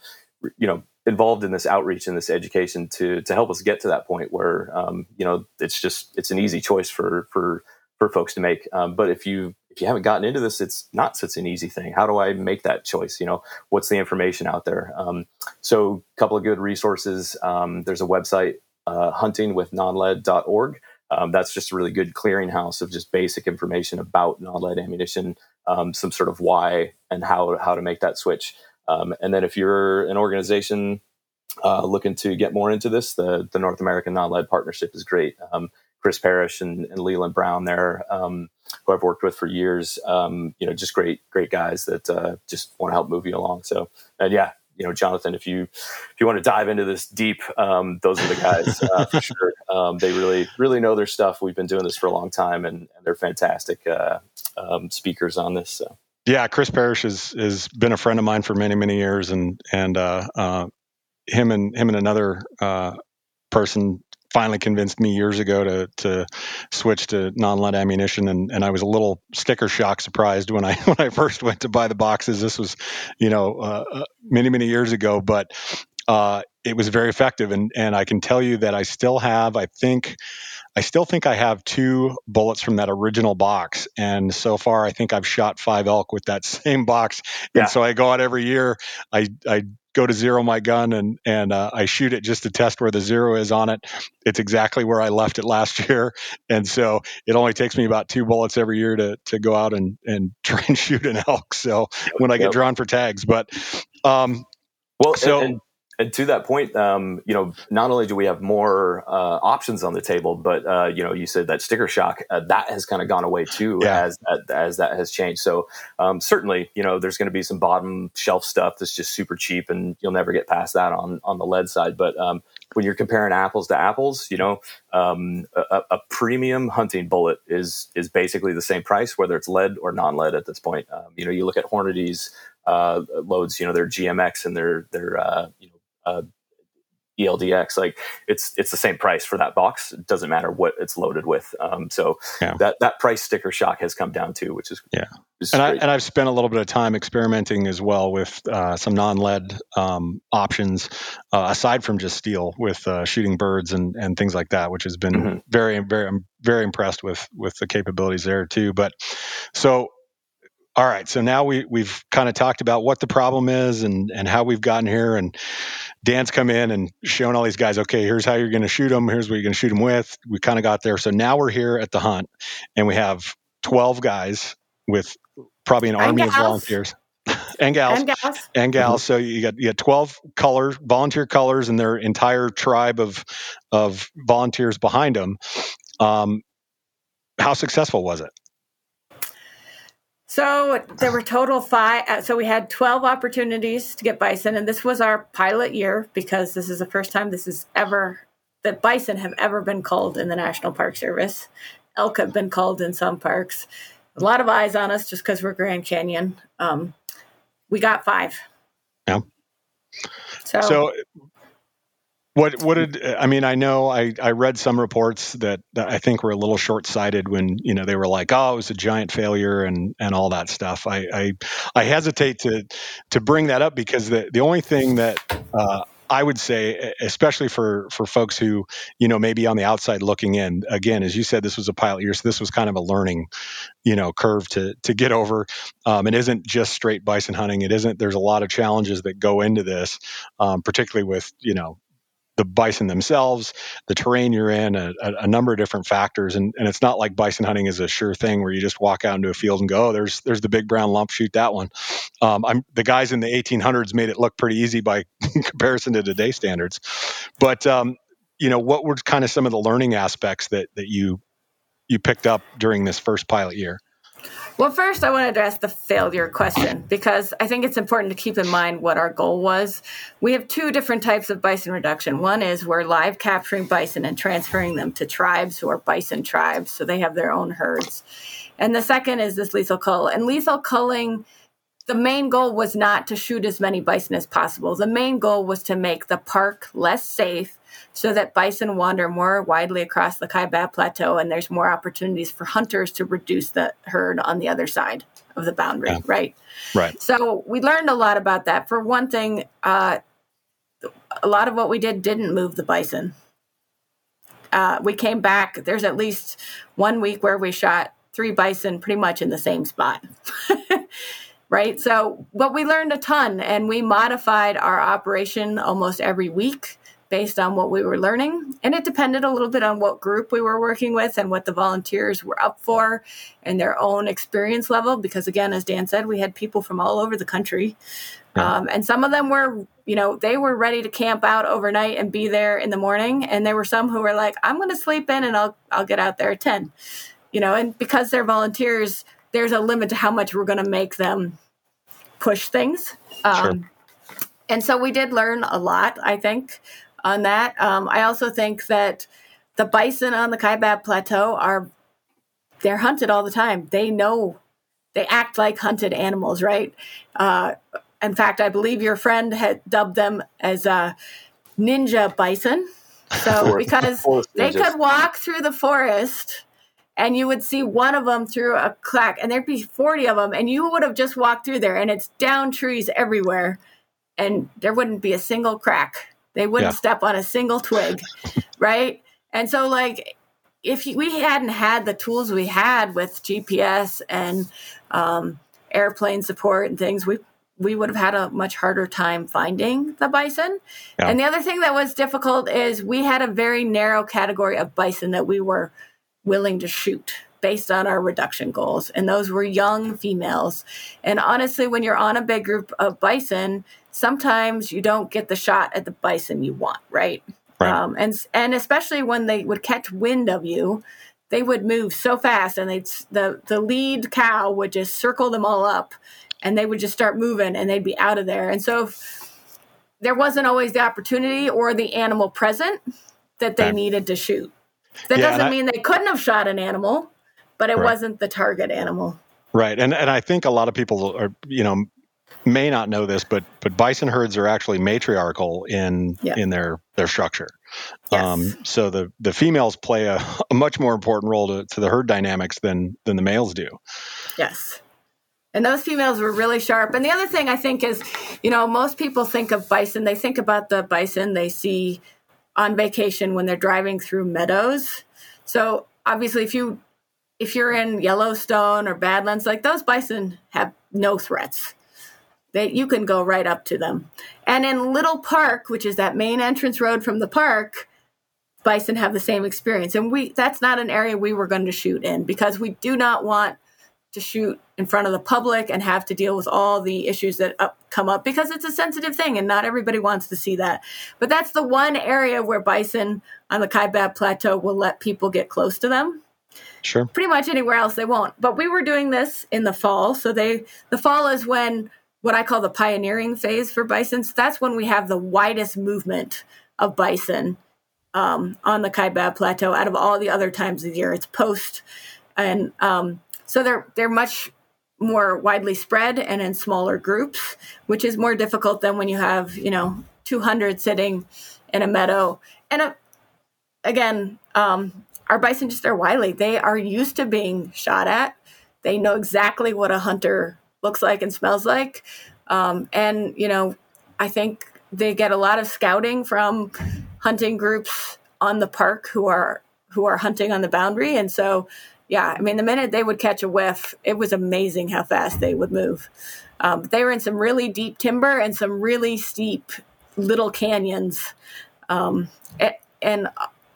you know, involved in this outreach and this education to, to help us get to that point where, um, you know, it's just, it's an easy choice for, for, for folks to make. Um, but if you, if you haven't gotten into this, it's not such an easy thing. How do I make that choice? You know, what's the information out there? Um, so a couple of good resources. Um, there's a website, uh, hunting with non lead dot org. Um, that's just a really good clearinghouse of just basic information about non-lead ammunition, um, some sort of why and how, how to make that switch. Um, and then if you're an organization uh, looking to get more into this, the, the North American Non-Lead Partnership is great. Um, Chris Parrish and, and Leland Brown there, um, who I've worked with for years, um, you know, just great, great guys that uh, just want to help move you along. So, and yeah, you know, Jonathan, if you, if you want to dive into this deep, um, those are the guys uh, for sure. Um, they really, really know their stuff. We've been doing this for a long time and, and they're fantastic uh, um, speakers on this. So. Yeah, Chris Parrish has has been a friend of mine for many, many years, and and uh, uh, him and him and another uh, person finally convinced me years ago to to switch to non-lead ammunition, and, and I was a little sticker shock surprised when I when I first went to buy the boxes. This was, you know, uh, many, many years ago, but uh, it was very effective, and and I can tell you that I still have, I think. I still think I have two bullets from that original box. And so far, I think I've shot five elk with that same box. Yeah. And so I go out every year, I, I go to zero my gun and, and uh, I shoot it just to test where the zero is on it. It's exactly where I left it last year. And so it only takes me about two bullets every year to, to go out and, and try and shoot an elk. So when I get yep. drawn for tags, but, um, well, so. And, and- And to that point, um, you know, not only do we have more uh, options on the table, but, uh, you know, you said that sticker shock, uh, that has kind of gone away too, yeah. as, that, as that has changed. So um, certainly, you know, there's going to be some bottom shelf stuff that's just super cheap and you'll never get past that on, on the lead side. But um, when you're comparing apples to apples, you know, um, a, a premium hunting bullet is, is basically the same price, whether it's lead or non-lead at this point. Um, you know, you look at Hornady's uh, loads, you know, their G M X and their, their, uh, you know, Uh, E L D X, like it's it's the same price for that box. It doesn't matter what it's loaded with. Um, so yeah. that that price sticker shock has come down too, which is yeah. Is and great. I and I've spent a little bit of time experimenting as well with uh, some non-lead um, options uh, aside from just steel with uh, shooting birds and and things like that, which has been mm-hmm. very very I'm very impressed with with the capabilities there too. But so. All right, so now we, we've kind of talked about what the problem is and, and how we've gotten here, and Dan's come in and shown all these guys, okay, here's how you're going to shoot them, here's what you're going to shoot them with. We kind of got there. So now we're here at the hunt, and we have twelve guys with probably an army of volunteers. And gals. And gals. And gals. Mm-hmm. So you got you got twelve colors, volunteer colors, and their entire tribe of of volunteers behind them. Um, how successful was it? So there were total five, so we had twelve opportunities to get bison, and this was our pilot year because this is the first time this is ever, that bison have ever been culled in the National Park Service. Elk have been culled in some parks. A lot of eyes on us just because we're Grand Canyon. Um, we got five. Yeah. So... so- What what did I mean? I know I, I read some reports that, that I think were a little short-sighted when you know they were like, oh, it was a giant failure and, and all that stuff. I, I I hesitate to to bring that up because the the only thing that uh, I would say, especially for, for folks who you know maybe on the outside looking in, again, as you said, this was a pilot year, so this was kind of a learning you know curve to to get over. Um, it isn't just straight bison hunting. It isn't. There's a lot of challenges that go into this, um, particularly with you know. the bison themselves, the terrain you're in, a, a, a number of different factors. And, and it's not like bison hunting is a sure thing where you just walk out into a field and go, oh, there's there's the big brown lump, shoot that one. Um, I'm, the guys in the eighteen hundreds made it look pretty easy by comparison to today's standards. But, um, you know, what were kind of some of the learning aspects that, that you you picked up during this first pilot year? Well, first I want to address the failure question because I think it's important to keep in mind what our goal was. We have two different types of bison reduction. One is we're live capturing bison and transferring them to tribes who are bison tribes, so they have their own herds. And the second is this lethal cull. And lethal culling, the main goal was not to shoot as many bison as possible. The main goal was to make the park less safe so that bison wander more widely across the Kaibab Plateau and there's more opportunities for hunters to reduce the herd on the other side of the boundary, yeah. right? Right. So we learned a lot about that. For one thing, uh, a lot of what we did didn't move the bison. Uh, we came back. There's at least one week where we shot three bison pretty much in the same spot. Right? So, but we learned a ton, and we modified our operation almost every week based on what we were learning. And it depended a little bit on what group we were working with and what the volunteers were up for and their own experience level. Because again, as Dan said, we had people from all over the country. Yeah. Um, and some of them were, you know, they were ready to camp out overnight and be there in the morning. And there were some who were like, I'm going to sleep in and I'll, I'll get out there at ten, you know, and because they're volunteers, there's a limit to how much we're going to make them push things. Um, sure. And so we did learn a lot, I think, on that. Um, I also think that the bison on the Kaibab Plateau are, they're hunted all the time. They know, they act like hunted animals, right? Uh, in fact, I believe your friend had dubbed them as uh, ninja bison. So forest, because forest they ninjas. Could walk through the forest and you would see one of them through a crack and there'd be forty of them and you would have just walked through there and it's down trees everywhere and there wouldn't be a single crack. They wouldn't yeah. step on a single twig, right? And so, like, if we hadn't had the tools we had with G P S and um, airplane support and things, we we would have had a much harder time finding the bison. Yeah. And the other thing that was difficult is we had a very narrow category of bison that we were willing to shoot. based on our reduction goals. And those were young females. And honestly, when you're on a big group of bison, sometimes you don't get the shot at the bison you want, right? Right. Um, and and especially when they would catch wind of you, they would move so fast, and they'd the, the lead cow would just circle them all up, and they would just start moving, and they'd be out of there. And so if there wasn't always the opportunity or the animal present that they right. needed to shoot. That yeah, doesn't I, mean they couldn't have shot an animal, but it right. wasn't the target animal. Right. And and I think a lot of people are, you know, may not know this, but but bison herds are actually matriarchal in yeah. in their, their structure. Yes. Um, so the, the females play a, a much more important role to, to the herd dynamics than than the males do. Yes. And those females were really sharp. And the other thing I think is, you know, most people think of bison, they think about the bison they see on vacation when they're driving through meadows. So obviously if you if you're in Yellowstone or Badlands, like those bison have no threats. They you can go right up to them. And in Little Park, which is that main entrance road from the park, bison have the same experience. And we that's not an area we were going to shoot in, because we do not want to shoot in front of the public and have to deal with all the issues that up, come up, because it's a sensitive thing and not everybody wants to see that. But that's the one area where bison on the Kaibab Plateau will let people get close to them. Sure. Pretty much anywhere else they won't. But we were doing this in the fall. So they the fall is when what I call the pioneering phase for bison. So that's when we have the widest movement of bison um, on the Kaibab Plateau out of all the other times of the year. It's post and... Um, So they're they're much more widely spread and in smaller groups, which is more difficult than when you have, you know, two hundred sitting in a meadow. And a, again, um, our bison just are wily. They are used to being shot at. They know exactly what a hunter looks like and smells like. Um, and, you know, I think they get a lot of scouting from hunting groups on the park who are who are hunting on the boundary. And so... Yeah, I mean, the minute they would catch a whiff, it was amazing how fast they would move. Um, they were in some really deep timber and some really steep little canyons, um, and, and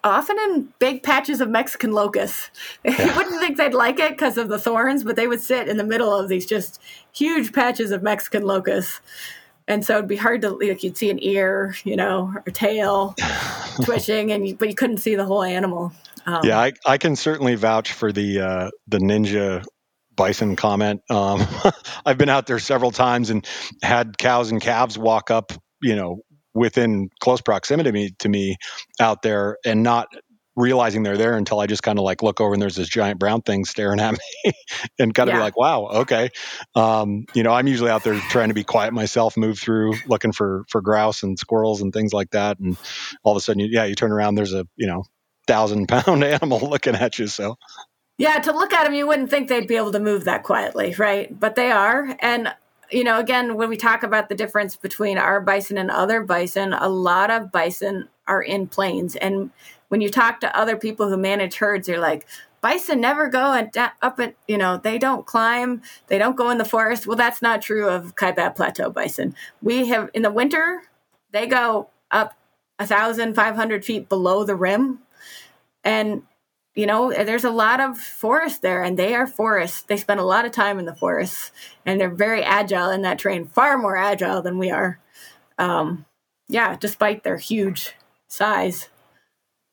often in big patches of Mexican locusts. Yeah. You wouldn't think they'd like it because of the thorns, but they would sit in the middle of these just huge patches of Mexican locusts. And so it'd be hard to, like, you'd see an ear, you know, or tail twitching, and you, but you couldn't see the whole animal. Um, yeah, I, I can certainly vouch for the uh, the ninja bison comment. Um, I've been out there several times and had cows and calves walk up, you know, within close proximity to me out there and not realizing they're there until I just kind of like look over and there's this giant brown thing staring at me and kind of yeah. be like, wow, okay. Um, you know, I'm usually out there trying to be quiet myself, move through looking for, for grouse and squirrels and things like that. And all of a sudden, you, yeah, you turn around, there's a, you know, thousand pound animal looking at you. So yeah, to look at them, you wouldn't think they'd be able to move that quietly, right? But they are. And, you know, again, when we talk about the difference between our bison and other bison, a lot of bison are in plains. And when you talk to other people who manage herds, you're like, bison never go and up and, you know, they don't climb, they don't go in the forest. Well, that's not true of Kaibab Plateau bison. We have in the winter, they go up fifteen hundred feet below the rim. And, you know, there's a lot of forest there, and they are forests. They spend a lot of time in the forests, and they're very agile in that terrain, far more agile than we are. Um, yeah, despite their huge size.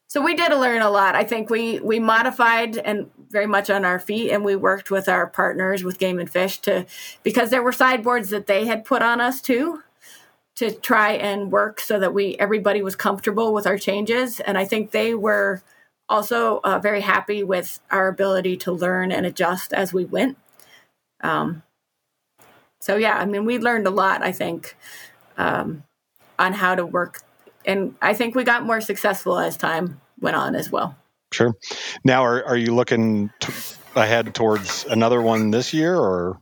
So we did learn a lot. I think we we modified and very much on our feet, and we worked with our partners with Game and Fish to, because there were sideboards that they had put on us too, to try and work so that we everybody was comfortable with our changes. And I think they were also uh, very happy with our ability to learn and adjust as we went. Um, so, yeah, I mean, we learned a lot, I think, um, on how to work. And I think we got more successful as time went on as well. Sure. Now, are, are you looking t- ahead towards another one this year or?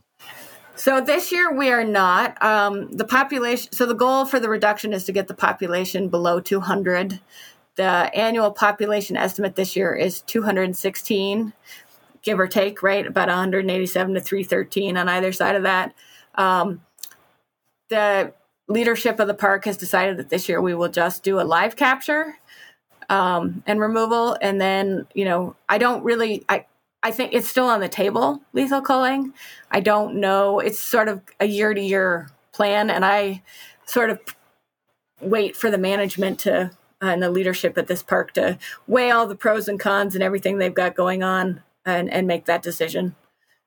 So this year we are not. Um, the population. So the goal for the reduction is to get the population below two hundred. The annual population estimate this year is two hundred sixteen, give or take, right? About one hundred eighty-seven to three hundred thirteen on either side of that. Um, the leadership of the park has decided that this year we will just do a live capture um, and removal. And then, you know, I don't really, I, I think it's still on the table, lethal culling. I don't know. It's sort of a year-to-year plan, and I sort of wait for the management to uh, and the leadership at this park to weigh all the pros and cons and everything they've got going on and, and make that decision.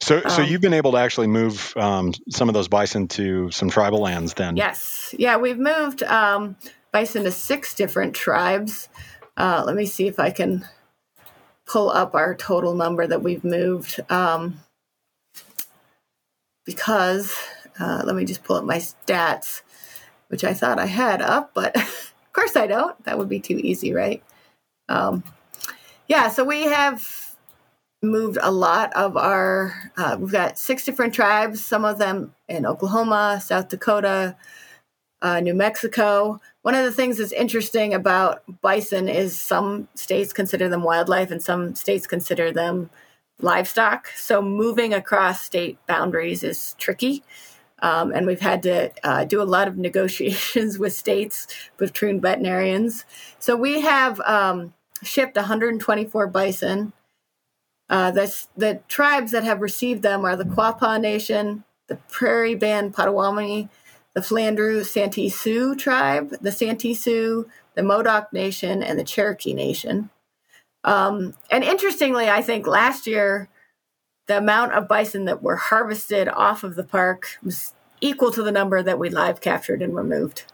So um, so you've been able to actually move um, some of those bison to some tribal lands then? Yes. Yeah, we've moved um, bison to six different tribes. Uh, let me see if I can pull up our total number that we've moved um, because uh, let me just pull up my stats, which I thought I had up, but of course I don't. That would be too easy, right? Um, yeah, so we have moved a lot of our, uh, we've got six different tribes, some of them in Oklahoma, South Dakota, uh, New Mexico. One of the things that's interesting about bison is some states consider them wildlife and some states consider them livestock. So moving across state boundaries is tricky. Um, and we've had to uh, do a lot of negotiations with states, between veterinarians. So we have um, shipped one hundred twenty-four bison. Uh, that's, the tribes that have received them are the Quapaw Nation, the Prairie Band Potawatomi, the Flandreau Santee Sioux tribe, the Santee Sioux, the Modoc Nation, and the Cherokee Nation. Um, and interestingly, I think last year, the amount of bison that were harvested off of the park was equal to the number that we live captured and removed.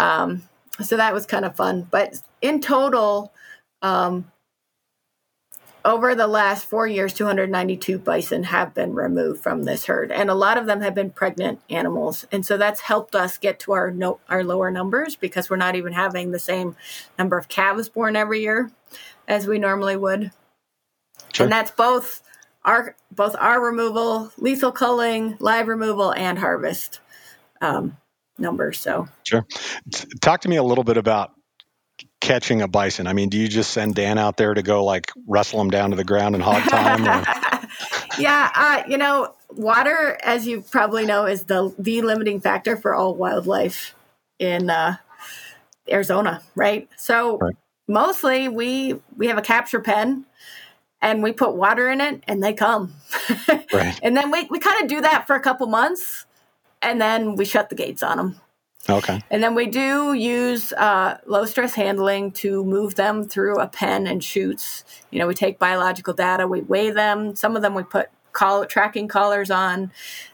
um, so that was kind of fun. But in total, um, over the last four years, two hundred ninety-two bison have been removed from this herd, and a lot of them have been pregnant animals. And so that's helped us get to our no, our lower numbers because we're not even having the same number of calves born every year as we normally would. Sure. And that's both our both our removal, lethal culling, live removal, and harvest um, numbers. So sure, talk to me a little bit about catching a bison. I mean, do you just send Dan out there to go like wrestle them down to the ground and hog tie them? Or? yeah, uh, you know, water, as you probably know, is the the limiting factor for all wildlife in uh, Arizona, right? So right. mostly we we have a capture pen. And we put water in it, and they come. Right. And then we, we kind of do that for a couple months, and then we shut the gates on them. Okay. And then we do use uh, low-stress handling to move them through a pen and chutes. You know, we take biological data. We weigh them. Some of them we put call, tracking collars on.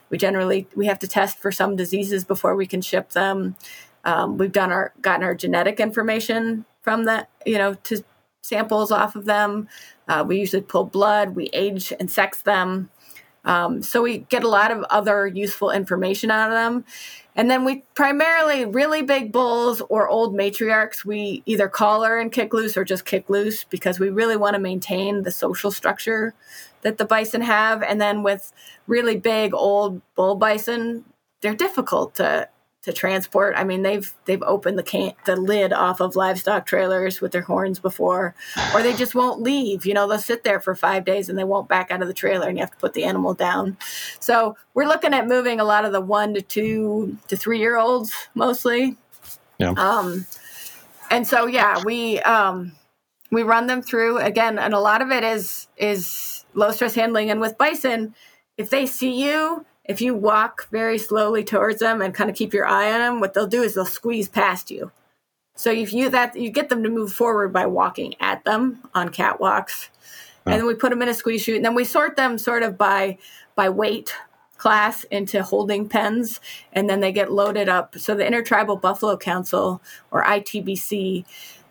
We generally we have to test for some diseases before we can ship them. Um, we've done our gotten our genetic information from that, you know, to samples off of them. Uh, we usually pull blood, we age and sex them. Um, so we get a lot of other useful information out of them. And then we primarily really big bulls or old matriarchs, we either collar and kick loose or just kick loose because we really want to maintain the social structure that the bison have. And then with really big old bull bison, they're difficult to to transport. I mean, they've they've opened the can- the lid off of livestock trailers with their horns before, or they just won't leave. You know, they'll sit there for five days and they won't back out of the trailer, and you have to put the animal down. So we're looking at moving a lot of the one to two to three year olds mostly. Yeah. Um, and so yeah, we um, we run them through again, and a lot of it is is low stress handling. And with bison, if they see you. If you walk very slowly towards them and kind of keep your eye on them, what they'll do is they'll squeeze past you. So if you that you get them to move forward by walking at them on catwalks, oh. and then we put them in a squeeze chute, and then we sort them sort of by by weight class into holding pens, and then they get loaded up. So the Intertribal Buffalo Council or I T B C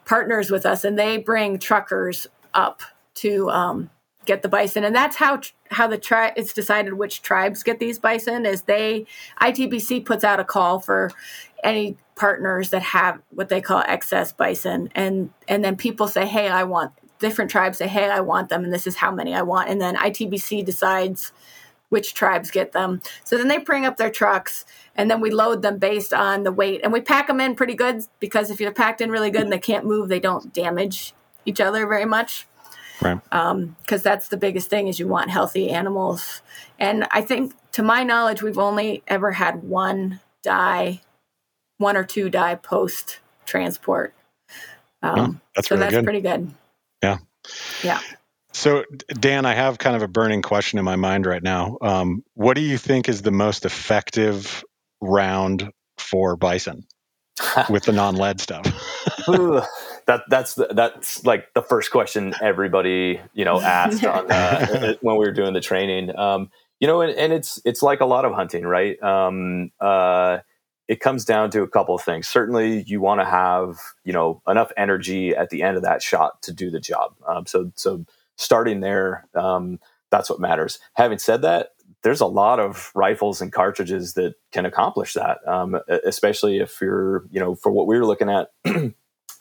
partners with us, and they bring truckers up to um, get the bison, and that's how. Tr- How the tri- it's decided which tribes get these bison is they I T B C puts out a call for any partners that have what they call excess bison, and and then people say, hey, I want different tribes say, hey, I want them, and this is how many I want, and then I T B C decides which tribes get them. So then they bring up their trucks, and then we load them based on the weight, and we pack them in pretty good because if you're packed in really good and they can't move, they don't damage each other very much. Right. Um, because that's the biggest thing is you want healthy animals. And I think, to my knowledge, we've only ever had one die, one or two die post-transport. Um, oh, that's so really that's good. Pretty good. Yeah. Yeah. So, Dan, I have kind of a burning question in my mind right now. Um, what do you think is the most effective round for bison with the non-lead stuff? that that's the, that's like the first question everybody you know asked on the, when we were doing the training. Um, you know, and, and it's it's like a lot of hunting, right? Um, uh, it comes down to a couple of things. Certainly, you want to have you know enough energy at the end of that shot to do the job. Um, so so. Starting there, um, that's what matters. Having said that, there's a lot of rifles and cartridges that can accomplish that, um, especially if you're, you know, for what we were looking at,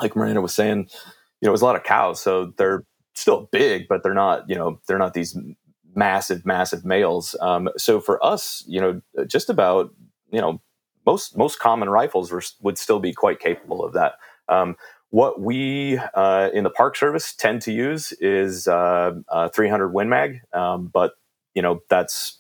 like Miranda was saying, you know, it's a lot of cows. So they're still big, but they're not, you know, they're not these massive, massive males. Um, so for us, you know, just about, you know, most most common rifles were, would still be quite capable of that. Um What we uh, in the Park Service tend to use is uh, uh, three hundred Win Mag, um, but you know that's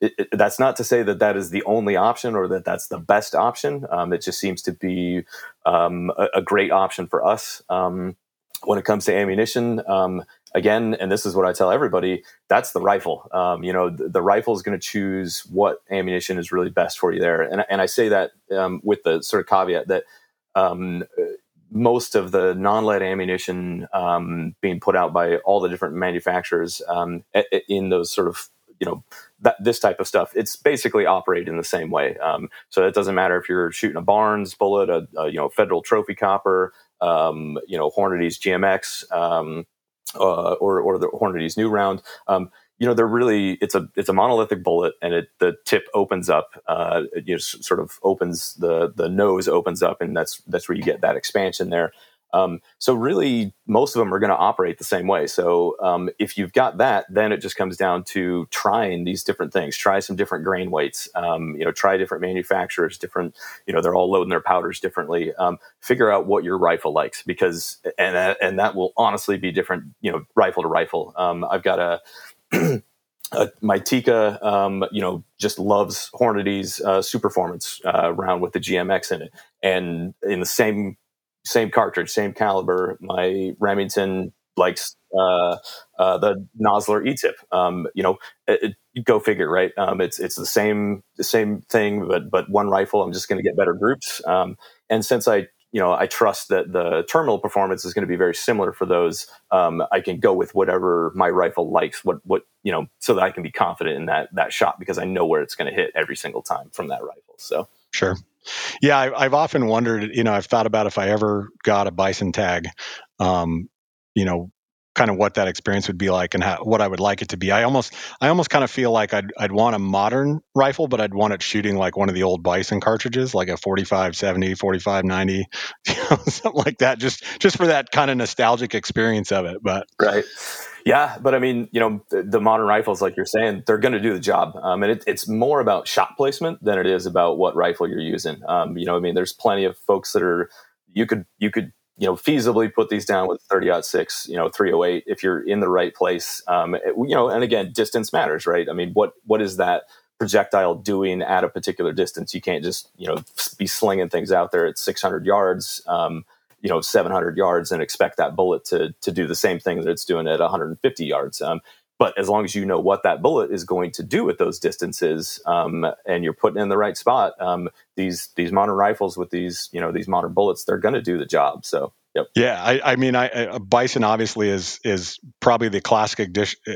it, it, that's not to say that that is the only option or that that's the best option. Um, it just seems to be um, a, a great option for us um, when it comes to ammunition. Um, again, and this is what I tell everybody: that's the rifle. Um, you know, the, the rifle is going to choose what ammunition is really best for you there, and and I say that um, with the sort of caveat that. Um, Most of the non-lead ammunition um, being put out by all the different manufacturers um, in those sort of, you know, that, this type of stuff, it's basically operated in the same way. Um, so it doesn't matter if you're shooting a Barnes bullet, a, a you know, Federal Trophy Copper, um, you know, Hornady's G M X um, uh, or, or the Hornady's new round. Um, you know, they're really, it's a, it's a monolithic bullet and it, the tip opens up, uh, it just sort of opens the, the nose opens up and that's, that's where you get that expansion there. Um, so really most of them are going to operate the same way. So, um, if you've got that, then it just comes down to trying these different things, try some different grain weights, um, you know, try different manufacturers, different, you know, they're all loading their powders differently. Um, figure out what your rifle likes because, and, uh, and that will honestly be different, you know, rifle to rifle. Um, I've got a, Uh, my Tika, um, you know, just loves Hornady's uh, Superformance uh, round with the G M X in it, and in the same same cartridge, same caliber. My Remington likes uh, uh, the Nosler E-tip. Um, you know, it, it, go figure, right? Um, it's it's the same the same thing, but but one rifle. I'm just going to get better groups, um, and since I. You know, I trust that the terminal performance is going to be very similar for those. Um, I can go with whatever my rifle likes, what, what, you know, so that I can be confident in that, that shot because I know where it's going to hit every single time from that rifle. So, sure. Yeah. I, I've often wondered, you know, I've thought about if I ever got a bison tag, um, you know, kind of what that experience would be like and how, what I would like it to be. I almost, I almost kind of feel like I'd, I'd want a modern rifle, but I'd want it shooting like one of the old bison cartridges, like a forty-five seventy, forty-five ninety, you know, something like that, just, just for that kind of nostalgic experience of it. But right. Yeah. But I mean, you know, the, the modern rifles, like you're saying, they're going to do the job. Um, and it, it's more about shot placement than it is about what rifle you're using. Um, you know, I mean, there's plenty of folks that are, you could, you could, you know, feasibly put these down with thirty ought six, you know, three oh eight, if you're in the right place, um, it, you know, and again, distance matters, right? I mean, what, what is that projectile doing at a particular distance? You can't just, you know, be slinging things out there at six hundred yards, um, you know, seven hundred yards and expect that bullet to, to do the same thing that it's doing at one hundred fifty yards. Um, but as long as you know what that bullet is going to do at those distances, um, and you're putting in the right spot, um, these these modern rifles with these you know these modern bullets, they're going to do the job. So yep. Yeah, I, I mean, I, I, bison obviously is is probably the classic dish, uh,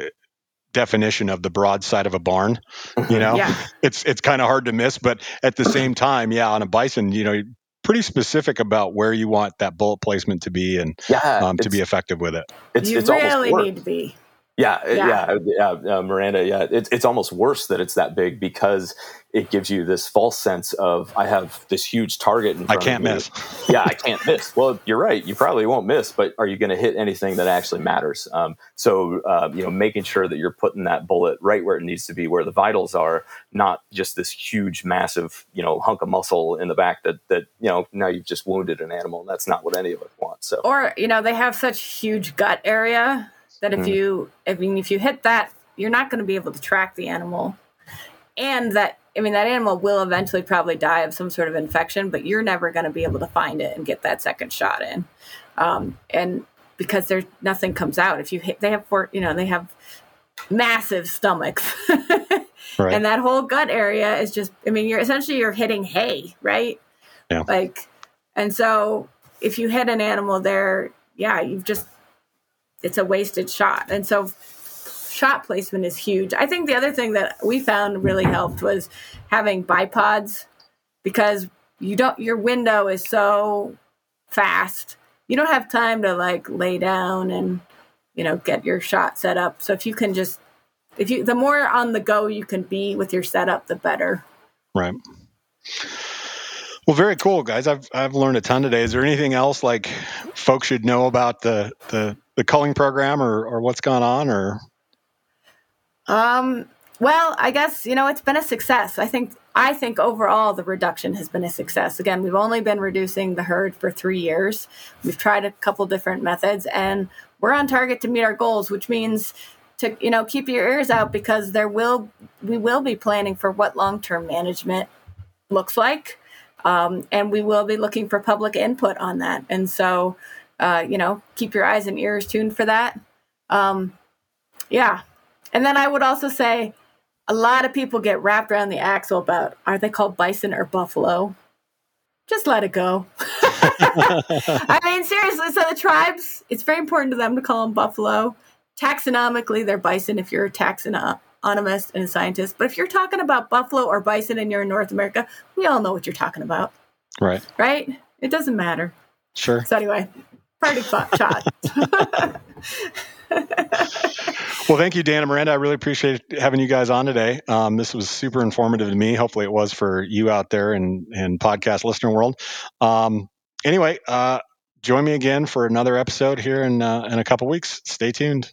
definition of the broadside of a barn. You know, yeah. it's it's kind of hard to miss, but at the same time, yeah, on a bison, you know, you're pretty specific about where you want that bullet placement to be and yeah, um, to be effective with it. It's, you it's really need to be. Yeah, yeah, yeah, yeah uh, Miranda. Yeah, it's it's almost worse that it's that big because it gives you this false sense of I have this huge target in front of me. I can't miss. Yeah, I can't miss. Well, you're right. You probably won't miss, but are you going to hit anything that actually matters? Um, so uh, you know, making sure that you're putting that bullet right where it needs to be, where the vitals are, not just this huge, massive, you know, hunk of muscle in the back that that you know now you've just wounded an animal, and that's not what any of us want. So, or you know, they have such huge gut area. That if you, I mean, if you hit that, you're not going to be able to track the animal, and that, I mean, that animal will eventually probably die of some sort of infection, but you're never going to be able to find it and get that second shot in. Um, and because there's nothing comes out. If you hit, they have four, you know, they have massive stomachs. Right. And that whole gut area is just, I mean, you're essentially you're hitting hay, right? Yeah. Like, and so if you hit an animal there, yeah, you've just, it's a wasted shot. And so shot placement is huge. I think the other thing that we found really helped was having bipods, because you don't, your window is so fast. You don't have time to like lay down and, you know, get your shot set up. So if you can just, if you, the more on the go you can be with your setup, the better. Right. Well, very cool, guys. I've I've learned a ton today. Is there anything else like folks should know about the the, the culling program or, or what's gone on? Or um, well, I guess you know it's been a success. I think I think overall the reduction has been a success. Again, we've only been reducing the herd for three years. We've tried a couple different methods, and we're on target to meet our goals, which means to you know keep your ears out, because there will we will be planning for what long-term management looks like. Um, and we will be looking for public input on that. And so, uh, you know, keep your eyes and ears tuned for that. Um, yeah. And then I would also say a lot of people get wrapped around the axle about, are they called bison or buffalo? Just let it go. I mean, seriously, so the tribes, it's very important to them to call them buffalo. Taxonomically, they're bison if you're a taxonomist. Economist and a scientist, but if you're talking about buffalo or bison and you're in North America, we all know what you're talking about, right? Right? It doesn't matter. Sure. So anyway, party shot. Well, thank you, Dan and Miranda. I really appreciate having you guys on today. Um, this was super informative to me. Hopefully, it was for you out there in in podcast listener world. Um, anyway, uh, join me again for another episode here in uh, in a couple weeks. Stay tuned.